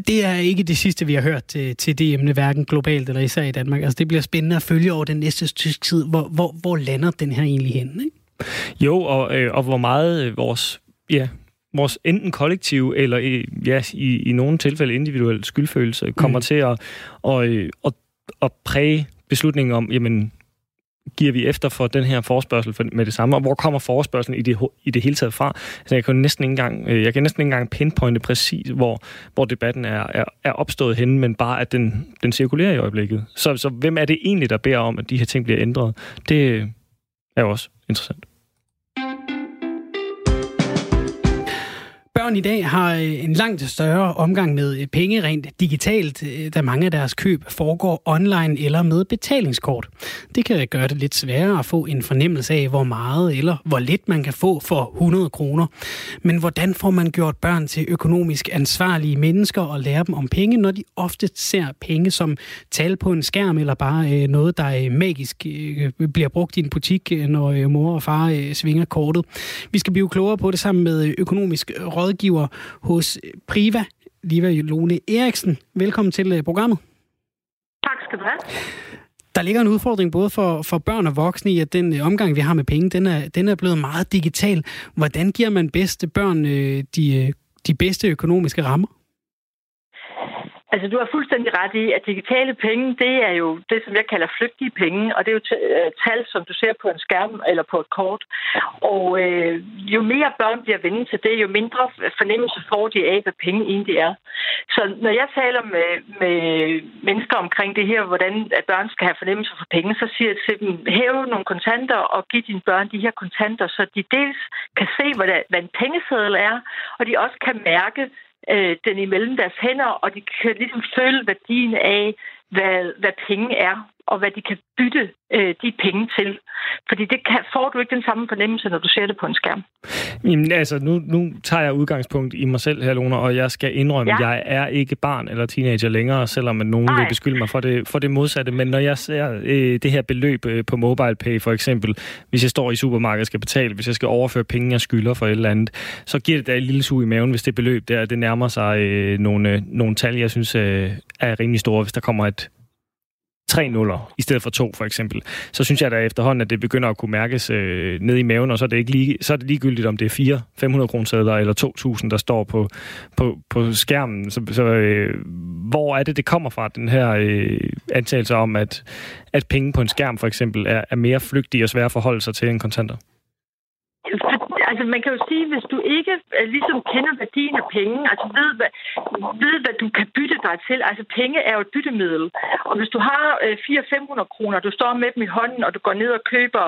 det er ikke det sidste, vi har hørt til, til det emne, hverken globalt eller især i Danmark. Altså, det bliver spændende at følge over den næste tysk tid. Hvor, hvor, hvor lander den her egentlig hen? Ikke? Jo, og, øh, og hvor meget øh, vores... Ja, vores enten kollektiv eller ja, i, i nogle tilfælde individuel skyldfølelse kommer mm. til at, at, at, at præge beslutningen om, jamen, giver vi efter for den her forespørgsel med det samme, og hvor kommer forespørgselen i det, i det hele taget fra? Så jeg kan næsten ikke engang, jeg kan næsten ikke engang pinpointe præcis, hvor, hvor debatten er, er, er opstået henne, men bare, at den, den cirkulerer i øjeblikket. Så, så hvem er det egentlig, der beder om, at de her ting bliver ændret? Det er jo også interessant. Børn i dag har en langt større omgang med penge rent digitalt, da mange af deres køb foregår online eller med betalingskort. Det kan gøre det lidt sværere at få en fornemmelse af, hvor meget eller hvor lidt man kan få for hundrede kroner. Men hvordan får man gjort børn til økonomisk ansvarlige mennesker og lærer dem om penge, når de ofte ser penge som tal på en skærm eller bare noget, der magisk bliver brugt i en butik, når mor og far svinger kortet? Vi skal blive klogere på det sammen med økonomisk råd rådgiver hos Priva, Lone Eriksen. Velkommen til programmet. Tak skal du have. Der ligger en udfordring både for, for børn og voksne i, at den omgang, vi har med penge, den er, den er blevet meget digital. Hvordan giver man bedste børn de, de bedste økonomiske rammer? Altså, du har fuldstændig ret i, at digitale penge, det er jo det, som jeg kalder flygtige penge, og det er jo t- tal, som du ser på en skærm eller på et kort. Og øh, jo mere børn bliver vendt til det, jo mindre fornemmelse får de af, hvad penge egentlig er. Så når jeg taler med, med mennesker omkring det her, hvordan at børn skal have fornemmelse for penge, så siger jeg til dem, hæv nogle kontanter og giv dine børn de her kontanter, så de dels kan se, hvad, der, hvad en pengeseddel er, og de også kan mærke den imellem deres hænder, og de kan ligesom føle værdien af, hvad, hvad penge er, og hvad de kan bytte øh, de penge til. Fordi det kan, får du ikke den samme fornemmelse, når du ser det på en skærm. Jamen, altså, nu, nu tager jeg udgangspunkt i mig selv her, Lone, og jeg skal indrømme, at ja. jeg er ikke barn eller teenager længere, selvom nogen Nej. vil beskylde mig for det, for det modsatte. Men når jeg ser øh, det her beløb øh, på MobilePay, for eksempel, hvis jeg står i supermarkedet og skal betale, hvis jeg skal overføre penge, jeg skylder for et eller andet, så giver det da et lille sug i maven, hvis det beløb der, det nærmer sig øh, nogle, øh, nogle tal, jeg synes øh, er rimelig store, hvis der kommer et tre nuller i stedet for to, for eksempel, så synes jeg da efterhånden, at det begynder at kunne mærkes øh, ned i maven, og så er det, ikke lige, så er det ligegyldigt, om det er fire fem hundrede kroner sedler eller to tusind, der står på, på, på skærmen. Så, så øh, hvor er det, det kommer fra, den her øh, antagelse om, at, at penge på en skærm, for eksempel, er, er mere flygtige og svære at forholde sig til end kontanter? Altså, man kan jo sige, hvis du ikke uh, ligesom kender værdien af penge, altså ved hvad, ved, hvad du kan bytte dig til. Altså, penge er jo et byttemiddel. Og hvis du har uh, fire hundrede til fem hundrede kroner, du står med dem i hånden, og du går ned og køber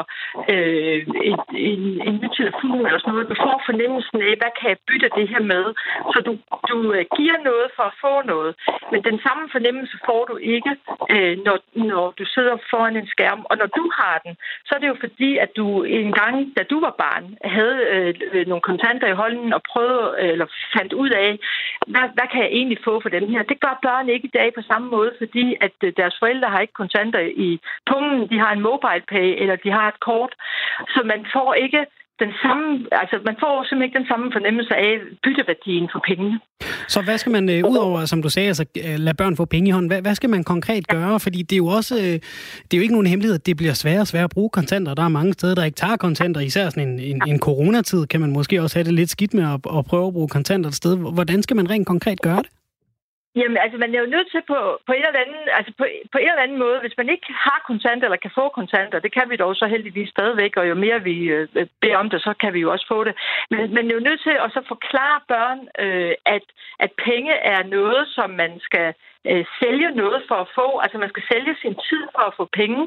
uh, et, en, en ny telefon eller sådan noget, du får fornemmelsen af, hvad kan jeg bytte det her med? Så du, du uh, giver noget for at få noget. Men den samme fornemmelse får du ikke, uh, når, når du sidder foran en skærm. Og når du har den, så er det jo fordi, at du en gang, da du var barn, havde nogle kontanter i hånden og prøvede, eller fandt ud af, hvad, hvad kan jeg egentlig få for dem her? Det gør børn ikke i dag på samme måde, fordi at deres forældre har ikke kontanter i pungen, de har en MobilePay, eller de har et kort, så man får ikke den samme, altså man får simpelthen ikke den samme fornemmelse af bytteværdien for pengene. Så hvad skal man, øh, udover, som du sagde, altså lade børn få penge i hånden, hvad, hvad skal man konkret gøre? Fordi det er jo også, øh, det er jo ikke nogen hemmelighed, at det bliver sværere og sværere at bruge kontanter. Der er mange steder, der ikke tager kontanter, især sådan en, en, en coronatid, kan man måske også have det lidt skidt med at, at prøve at bruge kontanter et sted. Hvordan skal man rent konkret gøre det? Jamen, altså, man er jo nødt til på, på, en eller anden, altså på, på en eller anden måde, hvis man ikke har kontanter eller kan få kontanter, det kan vi dog så heldigvis stadigvæk, og jo mere vi øh, beder om det, så kan vi jo også få det. Men man er jo nødt til at så forklare børn, øh, at, at penge er noget, som man skal øh, sælge noget for at få. Altså, man skal sælge sin tid for at få penge.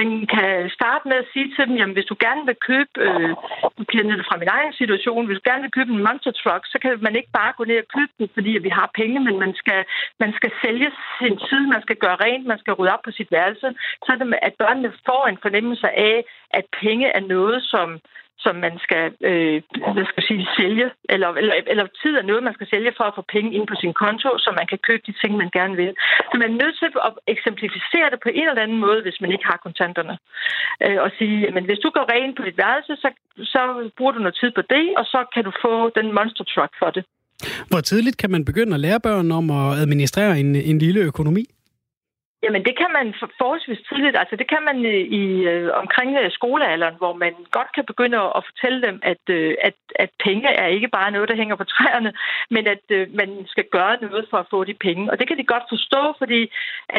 Man kan starte med at sige til dem, jamen, hvis du gerne vil købe, øh, du kender det fra min egen situation, hvis du gerne vil købe en monster truck, så kan man ikke bare gå ned og købe den, fordi vi har penge, men man skal Man skal sælge sin tid, man skal gøre rent, man skal rydde op på sit værelse, så at børnene får en fornemmelse af, at penge er noget, som, som man skal, øh, hvad skal jeg sige, sælge, eller, eller, eller tid er noget, man skal sælge for at få penge ind på sin konto, så man kan købe de ting, man gerne vil. Så man er nødt til at eksemplificere det på en eller anden måde, hvis man ikke har kontanterne. Øh, og sige, men hvis du går rent på dit værelse, så, så bruger du noget tid på det, og så kan du få den monster truck for det. Hvor tidligt kan man begynde at lære børn om at administrere en, en lille økonomi? Jamen, det kan man forholdsvis tidligt. Altså, det kan man i øh, omkring skolealderen, hvor man godt kan begynde at, at fortælle dem, at, øh, at, at penge er ikke bare noget, der hænger på træerne, men at øh, man skal gøre noget for at få de penge. Og det kan de godt forstå, fordi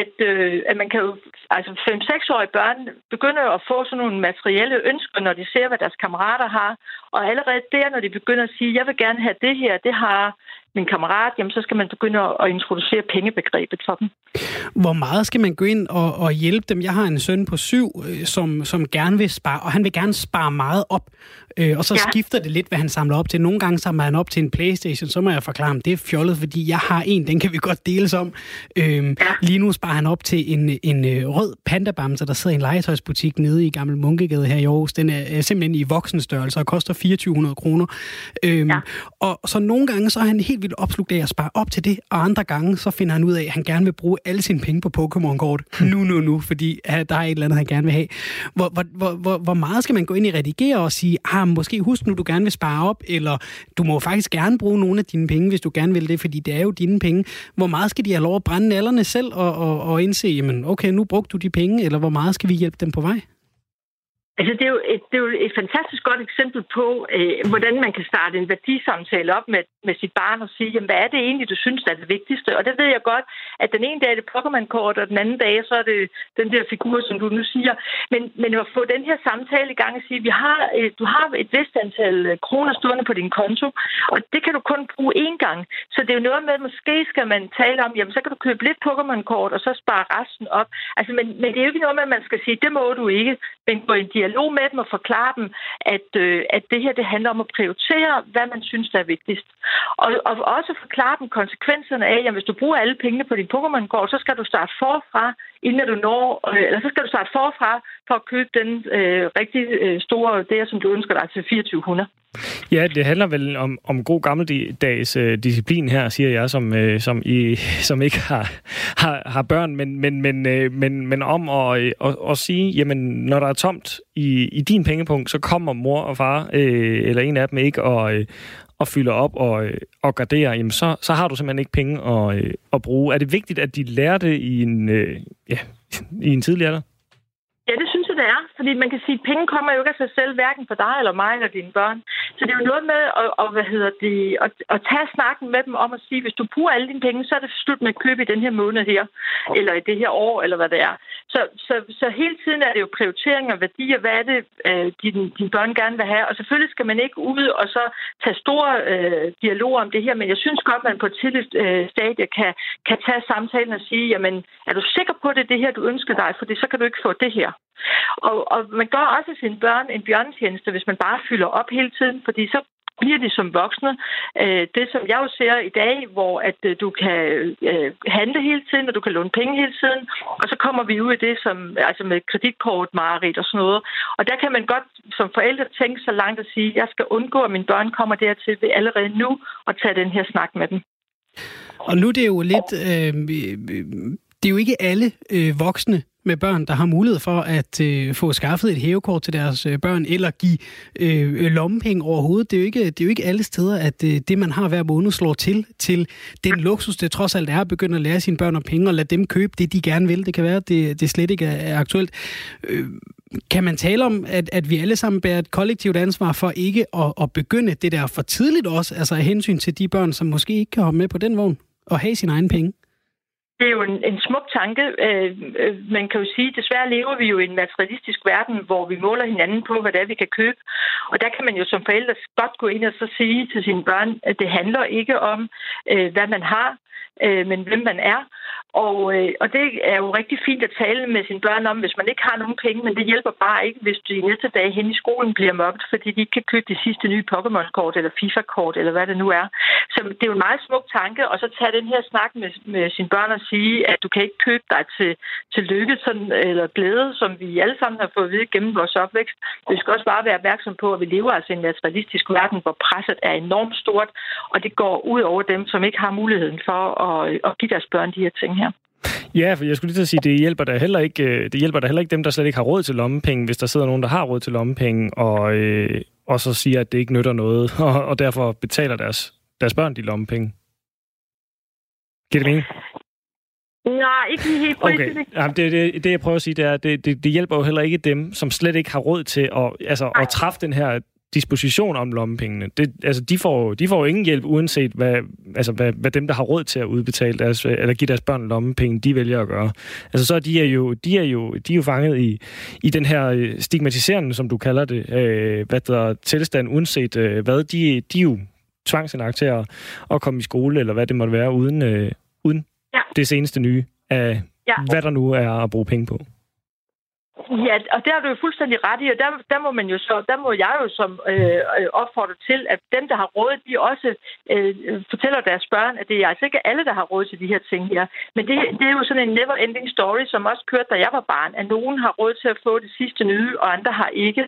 at, øh, at man kan jo, altså fem-seks-årige børn begynder at få sådan nogle materielle ønsker, når de ser, hvad deres kammerater har. Og allerede der, når de begynder at sige, jeg vil gerne have det her, det har min kammerat, jamen så skal man begynde at introducere pengebegrebet for dem. Hvor meget skal man gå ind og, og hjælpe dem? Jeg har en søn på syv, som, som gerne vil spare, og han vil gerne spare meget op. Øh, og så ja. skifter det lidt, hvad han samler op til. Nogle gange samler han op til en PlayStation, så må jeg forklare ham, det er fjollet, fordi jeg har en, den kan vi godt deles om. Øh, ja. Lige nu sparer han op til en, en rød pandabamse, der sidder i en legetøjsbutik nede i Gammel Munkegade her i Aarhus. Den er simpelthen i voksenstørrelse og koster to tusind fire hundrede kroner. Øh, ja. Og så nogle gange, så er han helt vildt opslugt af at spare op til det, og andre gange, så finder han ud af, at han gerne vil bruge alle sine penge på Pokémon-kort. Nu, nu, nu, fordi der er et eller andet, han gerne vil have. Hvor, hvor, hvor, hvor meget skal man gå ind i redigere og sige, ah, måske husk nu, du gerne vil spare op, eller du må faktisk gerne bruge nogle af dine penge, hvis du gerne vil det, fordi det er jo dine penge. Hvor meget skal de have lov at brænde nallerne selv og, og, og indse, jamen, okay, nu brugte du de penge, eller hvor meget skal vi hjælpe dem på vej? Altså, det er, jo et, det er jo et fantastisk godt eksempel på, øh, hvordan man kan starte en værdisamtale op med, med sit barn og sige, jamen, hvad er det egentlig, du synes, der er det vigtigste? Og det ved jeg godt, at den ene dag er det Pokémon-kort, og den anden dag, så er det den der figur, som du nu siger. Men, men at få den her samtale i gang og sige, vi har, øh, du har et vist antal kroner stående på din konto, og det kan du kun bruge én gang. Så det er jo noget med, at måske skal man tale om, jamen, så kan du købe lidt Pokémon-kort, og så spare resten op. Altså, men, men det er jo ikke noget med, at man skal sige, det må du ikke, men gå en dialog med dem og forklare dem, at, øh, at det her, det handler om at prioritere, hvad man synes, der er vigtigst. Og, og også forklare dem konsekvenserne af, at hvis du bruger alle pengene på din Pokémon-kort, så skal du starte forfra inden at du når, eller så skal du starte forfra for at købe den øh, rigtig øh, store der, som du ønsker dig til to tusind fire hundrede. Ja, det handler vel om, om god gammeldags øh, disciplin her, siger jeg, som, øh, som, I, som ikke har, har, har børn, men, men, men, øh, men, men om at, øh, at, at sige, jamen, når der er tomt i, i din pengepunkt, så kommer mor og far, øh, eller en af dem ikke, og, øh, og fylder op og, øh, og garderer, jamen, så, så har du simpelthen ikke penge at, øh, at bruge. Er det vigtigt, at de lærer det i en, øh, ja, i en tidlig alder? Ja, det synes jeg, det er. Fordi man kan sige, at penge kommer jo ikke af sig selv, hverken for dig eller mig eller dine børn. Så det er jo noget med at, og, hvad hedder det, at, at tage snakken med dem om at sige, at hvis du bruger alle dine penge, så er det slut med at købe i den her måned her, eller i det her år, eller hvad det er. Så, så, så hele tiden er det jo prioriteringer og værdier. Hvad er det, øh, dine, dine børn gerne vil have? Og selvfølgelig skal man ikke ud og så tage store øh, dialoger om det her, men jeg synes godt, at man på et tidligt øh, stadie kan, kan tage samtalen og sige, jamen, er du sikker på, at det er det her, du ønsker dig? Fordi så kan du ikke få det her. Og, og man gør også sine børn en bjørnetjeneste, hvis man bare fylder op hele tiden, fordi så bliver de som voksne. Det, som jeg jo ser i dag, hvor at du kan handle hele tiden, og du kan låne penge hele tiden, og så kommer vi ud i det som, altså med kreditkort, mareridt og sådan noget. Og der kan man godt som forældre tænke så langt at sige, at jeg skal undgå, at mine børn kommer dertil ved allerede nu og tage den her snak med dem. Og nu er det jo lidt... Øh, det er jo ikke alle øh, voksne med børn, der har mulighed for at øh, få skaffet et hævekort til deres øh, børn, eller give øh, lommepenge overhovedet. Det er jo ikke, det er jo ikke alle steder, at øh, det, man har hver måned, slår til, til den luksus, det trods alt er at begynde at lære sine børn om penge, og lade dem købe det, de gerne vil. Det kan være, at det, det slet ikke er aktuelt. Øh, kan man tale om, at, at vi alle sammen bærer et kollektivt ansvar for ikke at, at begynde det der for tidligt også, altså af hensyn til de børn, som måske ikke kan hoppe med på den vogn, og have sine egne penge? Det er jo en, en smuk tanke. Øh, øh, man kan jo sige, at desværre lever vi jo i en materialistisk verden, hvor vi måler hinanden på, hvad det er, vi kan købe. Og der kan man jo som forældre godt gå ind og så sige til sine børn, at det handler ikke om, øh, hvad man har, øh, men hvem man er. Og, øh, og det er jo rigtig fint at tale med sine børn om, hvis man ikke har nogen penge, men det hjælper bare ikke, hvis de næste dag hen i skolen bliver mobbet, fordi de ikke kan købe de sidste nye Pokémon-kort eller FIFA-kort eller hvad det nu er. Så det er jo en meget smuk tanke, og så tage den her snak med, med sine børn og sige, at du kan ikke købe dig til, til lykke sådan, eller glæde, som vi alle sammen har fået at vide gennem vores opvækst. Vi skal også bare være opmærksom på, at vi lever altså i en materialistisk verden, hvor presset er enormt stort, og det går ud over dem, som ikke har muligheden for at, at give deres børn de her ting her. Ja, for jeg skulle lige til at sige, det hjælper da heller ikke, det hjælper da heller ikke dem, der slet ikke har råd til lommepenge, hvis der sidder nogen, der har råd til lommepenge, og, øh, og så siger, at det ikke nytter noget, og, og derfor betaler deres, deres børn de lommepenge. Giver det mening? Nej, ikke helt præcis. Okay. Det, det, det, jeg prøver at sige, det er, det, det, det hjælper jo heller ikke dem, som slet ikke har råd til at, altså, at træffe den her disposition om lommepengene. Det, altså, de får, de får jo ingen hjælp, uanset hvad, altså, hvad, hvad dem, der har råd til at udbetale deres, eller give deres børn lommepenge, de vælger at gøre. Altså, så er de, er jo, de, er jo, de er jo fanget i, i den her stigmatiserende, som du kalder det, øh, hvad der tilstand, uanset øh, hvad, de, de er jo tvangsindlagt til at, at komme i skole, eller hvad det måtte være, uden... Øh, uden Ja. Det seneste nye af, ja. Hvad der nu er at bruge penge på. Ja, og der er du jo fuldstændig ret i, og der, der må man jo så, der må jeg jo som øh, opfordre til, at dem, der har råd, de også øh, fortæller deres børn, at det er altså ikke alle, der har råd til de her ting her. Men det, det er jo sådan en never-ending story, som også kørte, da jeg var barn, at nogen har råd til at få det sidste nye, og andre har ikke.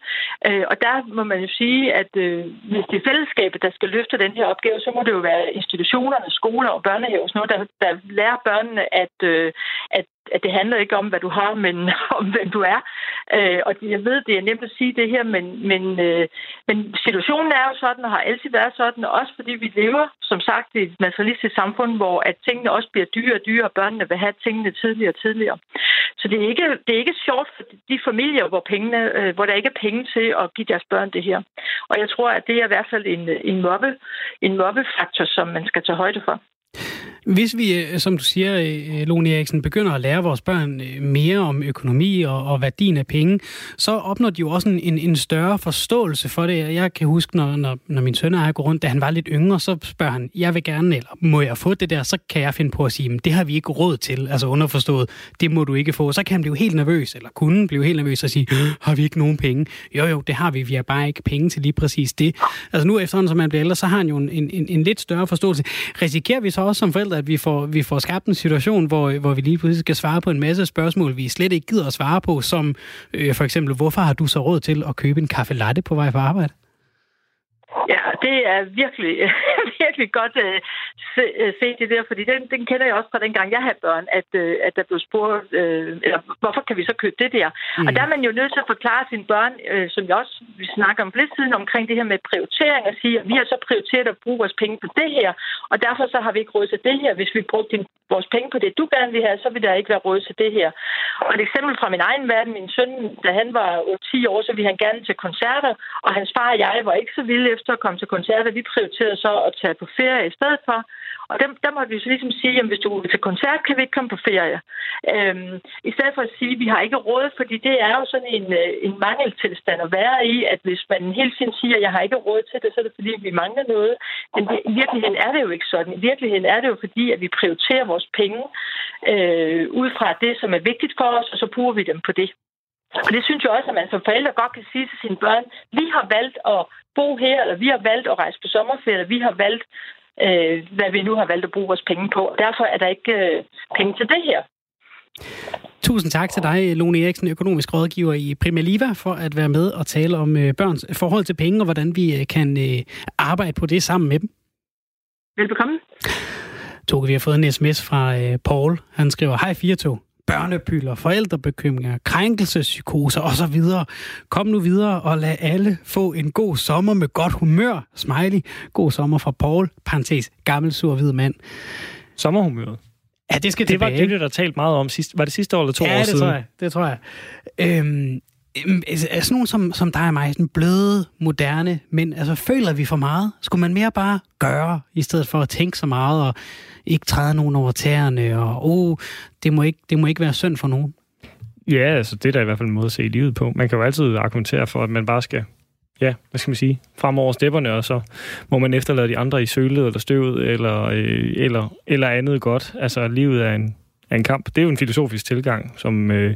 Øh, og der må man jo sige, at øh, hvis det er fællesskabet, der skal løfte den her opgave, så må det jo være institutionerne, skoler og børnehaver og sådan noget, der, der lærer børnene, at, øh, at at det handler ikke om, hvad du har, men om, hvem du er. Øh, og jeg ved, det er nemt at sige det her, men, men, øh, men situationen er jo sådan, og har altid været sådan, også fordi vi lever, som sagt, i et materialistisk samfund, hvor at tingene også bliver dyre og dyre, og børnene vil have tingene tidligere og tidligere. Så det er ikke, det er ikke sjovt for de familier, hvor, pengene, øh, hvor der ikke er penge til at give deres børn det her. Og jeg tror, at det er i hvert fald en, en, mobbe, en mobbefaktor, som man skal tage højde for. Hvis vi, som du siger, Lone Eriksen, begynder at lære vores børn mere om økonomi og, og værdien af penge, så opnår de jo også en, en større forståelse for det. Jeg kan huske, når, når, når min søn og jeg går rundt, da han var lidt yngre, så spørger han, jeg vil gerne, eller må jeg få det der? Så kan jeg finde på at sige, men det har vi ikke råd til, altså underforstået, det må du ikke få. Så kan han blive helt nervøs, eller kunne blive helt nervøs og sige, har vi ikke nogen penge? Jo jo, det har vi, vi har bare ikke penge til lige præcis det. Altså nu efterhånden, som man bliver ældre, så har han jo en, en, en lidt større forståelse. Risikerer vi så også som forældre forældre, at vi får, vi får skabt en situation, hvor, hvor vi lige pludselig skal svare på en masse spørgsmål, vi slet ikke gider at svare på, som øh, for eksempel, hvorfor har du så råd til at købe en kaffe latte på vej fra arbejde? Ja, det er virkelig, virkelig godt uh, se, uh, se det der, fordi den, den kender jeg også fra dengang, jeg havde børn, at, uh, at der blev spurgt, uh, eller, hvorfor kan vi så købe det der? Mm. Og der er man jo nødt til at forklare sine børn, uh, som jeg også vi snakker om lidt siden, omkring det her med prioritering, at sige, at vi har så prioriteret at bruge vores penge på det her, og derfor så har vi ikke råd til det her. Hvis vi brugte din, vores penge på det, du gerne vil have, så vil der ikke være råd til det her. Og et eksempel fra min egen verden, min søn, da han var ti år, så ville han gerne til koncerter, og hans far og jeg var ikke så vilde efter at komme til koncerter. Vi prioriterede så at tage på ferie i stedet for. Og der, der måtte vi så ligesom sige, at hvis du vil til koncert, kan vi ikke komme på ferie. Øhm, I stedet for at sige, at vi har ikke råd, fordi det er jo sådan en, en mangeltilstand at være i, at hvis man hele tiden siger, at jeg har ikke råd til det, så er det fordi, vi mangler noget. Men i virkeligheden er det jo ikke sådan. I virkeligheden er det jo fordi, at vi prioriterer vores penge øh, ud fra det, som er vigtigt for os, og så bruger vi dem på det. Og det synes jeg også, at man som forældre godt kan sige til sine børn, vi har valgt at bo her, eller vi har valgt at rejse på sommerferie, eller vi har valgt, øh, hvad vi nu har valgt at bruge vores penge på. Derfor er der ikke øh, penge til det her. Tusind tak til dig, Lone Eriksen, økonomisk rådgiver i Primaliva, for at være med og tale om øh, børns forhold til penge, og hvordan vi øh, kan øh, arbejde på det sammen med dem. Velbekomme. Toge, vi har fået en sms fra øh, Paul. Han skriver, hej fire to. Børnepyler, forældrebekymringer, krænkelsespsykoser osv. Kom nu videre og lad alle få en god sommer med godt humør. Smiley. God sommer fra Paul. Parentes. Gammel, sur, hvid mand. Sommerhumøret. Ja, det skal det tilbage. Det var det, der talte meget om sidst. Var det sidste år eller to ja, år det siden? Tror jeg. Det tror jeg. Øhm, sådan nogen som, som dig og mig, sådan bløde, moderne, men altså føler vi for meget? Skulle man mere bare gøre, i stedet for at tænke så meget og ikke træde nogen over tæerne, og oh, det, må ikke, det må ikke være synd for nogen. Ja, altså det er da i hvert fald en måde at se livet på. Man kan jo altid argumentere for, at man bare skal, ja, hvad skal man sige, fremover stepperne, og så må man efterlade de andre i sølet eller støvet, eller, øh, eller, eller andet godt. Altså livet er en, er en kamp. Det er jo en filosofisk tilgang, som øh,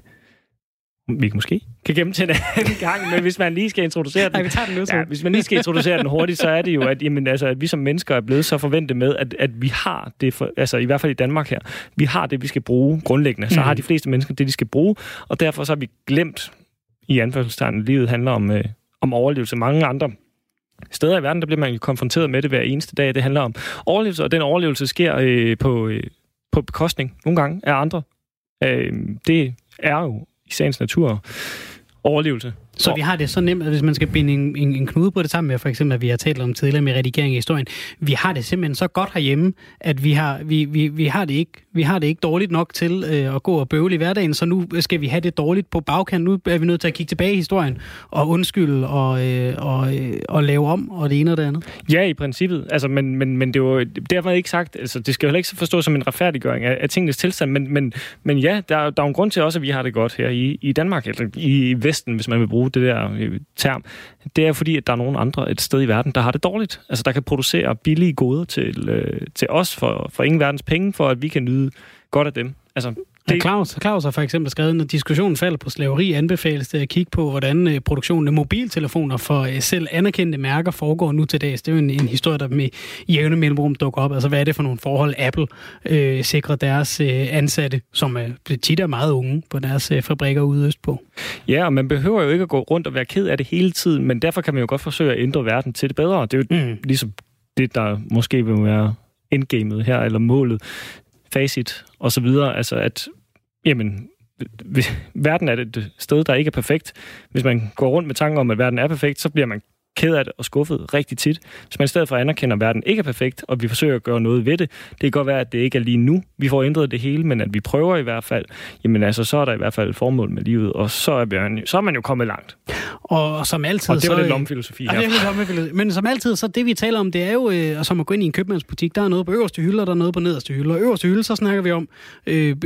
vi måske kan gemme til en anden gang, men hvis man lige skal introducere den, Ej, vi tager den nu, ja, hvis man lige skal introducere den hurtigt, så er det jo, at, jamen, altså, at vi som mennesker er blevet så forventet med, at, at vi har det, for, altså i hvert fald i Danmark her, vi har det, vi skal bruge grundlæggende. Så mm. har de fleste mennesker det, de skal bruge, og derfor så har vi glemt, i anførselstegn, at livet handler om, øh, om overlevelse. Mange andre steder i verden, der bliver man konfronteret med det hver eneste dag. Det handler om overlevelse, og den overlevelse sker øh, på, øh, på bekostning, nogle gange, af andre. Øh, det er jo i sagens natur overlevelse. Så vi har det så nemt, at hvis man skal binde en, en, en knude på det sammen med, for eksempel, at vi har talt om tidligere med redigering i historien, vi har det simpelthen så godt herhjemme, at vi har, vi, vi, vi har, det, ikke, vi har det ikke dårligt nok til øh, at gå og bøvle i hverdagen, så nu skal vi have det dårligt på bagkanten. Nu er vi nødt til at kigge tilbage i historien og undskylde og, øh, og, øh, og lave om, og det ene og det andet. Ja, i princippet. Altså, men, men, men det er jo derfor ikke sagt, altså, det skal jo ikke forstås som en retfærdiggøring af, af tingenes tilstand, men, men, men ja, der, der er jo en grund til også, at vi har det godt her i, i Danmark, eller i Vesten, hvis man vil bruge det der term, det er fordi, at der er nogen andre et sted i verden, der har det dårligt. Altså, der kan producere billige goder til, øh, til os for, for ingen verdens penge, for at vi kan nyde godt af dem. Altså, det... ja, Claus, Claus har for eksempel skrevet, når diskussionen falder på slaveri, anbefales det at kigge på, hvordan øh, produktionen af mobiltelefoner for øh, selv anerkendte mærker foregår nu til dags. Det er jo en, en historie, der med jævne mellemrum dukker op. Altså, hvad er det for nogle forhold, Apple øh, sikrer deres øh, ansatte, som øh, tit er meget unge på deres øh, fabrikker ude østpå? Ja, og man behøver jo ikke at gå rundt og være ked af det hele tiden, men derfor kan man jo godt forsøge at ændre verden til det bedre. Det er jo mm. ligesom det, der måske vil være endgamet her, eller målet, facit og så videre, altså at jamen, verden er et sted, der ikke er perfekt. Hvis man går rundt med tanken om, at verden er perfekt, så bliver man ked af det og skuffet rigtig tit. Hvis man i stedet for anerkender, at verden ikke er perfekt, og vi forsøger at gøre noget ved det, det kan godt være, at det ikke er lige nu, vi får ændret det hele, men at vi prøver i hvert fald, jamen altså, så er der i hvert fald et formål med livet, og så er, man, så er man jo kommet langt. Og som altid... Og det var så, lidt lommefilosofi her. Det men som altid, så det vi taler om, det er jo øh, som at gå ind i en købmandsbutik. Der er noget på øverste hylde, og der er noget på nederste hylde. Og øverste hylde, så snakker vi om, øh,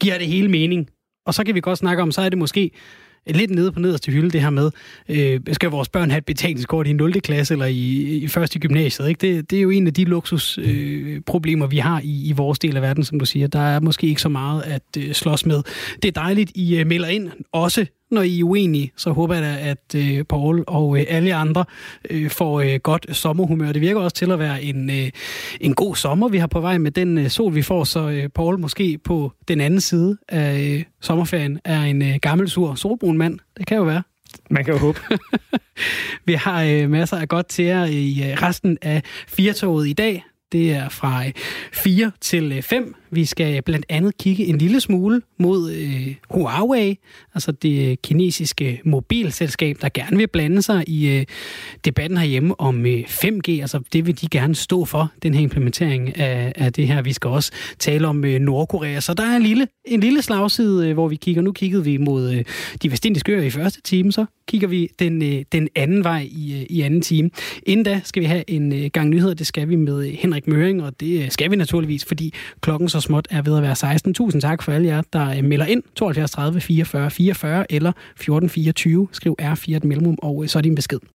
giver det hele mening? Og så kan vi godt snakke om, så er det måske... lidt nede på nederste hylde, det her med, øh, skal vores børn have et betalingskort i nulte klasse eller i, i første gymnasiet? Ikke? Det, det er jo en af de luksusproblemer, øh, vi har i, i vores del af verden, som du siger. Der er måske ikke så meget at øh, slås med. Det er dejligt, I øh, melder ind også når I er uenige, så håber jeg da, at øh, Paul og øh, alle andre øh, får øh, godt sommerhumør. Det virker også til at være en, øh, en god sommer, vi har på vej med den øh, sol, vi får. Så øh, Paul måske på den anden side af øh, sommerferien er en øh, gammel, sur solbrun mand. Det kan jo være. Man kan jo håbe. Vi har øh, masser af godt til jer i øh, resten af firetoget i dag. Det er fra fire til fem. Vi skal blandt andet kigge en lille smule mod øh, Huawei, altså det kinesiske mobilselskab, der gerne vil blande sig i øh, debatten herhjemme om øh, fem G. Altså det vil de gerne stå for, den her implementering af, af det her. Vi skal også tale om øh, Nordkorea. Så der er en lille, en lille slagside, øh, hvor vi kigger. Nu kiggede vi mod øh, de vestindiske øer i første time, så kigger vi den, øh, den anden vej i, øh, i anden time. Inden da skal vi have en øh, gang nyheder. Det skal vi med Henrik Møring, og det skal vi naturligvis, fordi klokken så småt er ved at være seksten tusind tak for alle jer, der melder ind. tooghalvfjerds tredive fireogfyrre fireogfyrre eller fjorten fireogtyve. Skriv R fire et mellemrum, og så er din besked.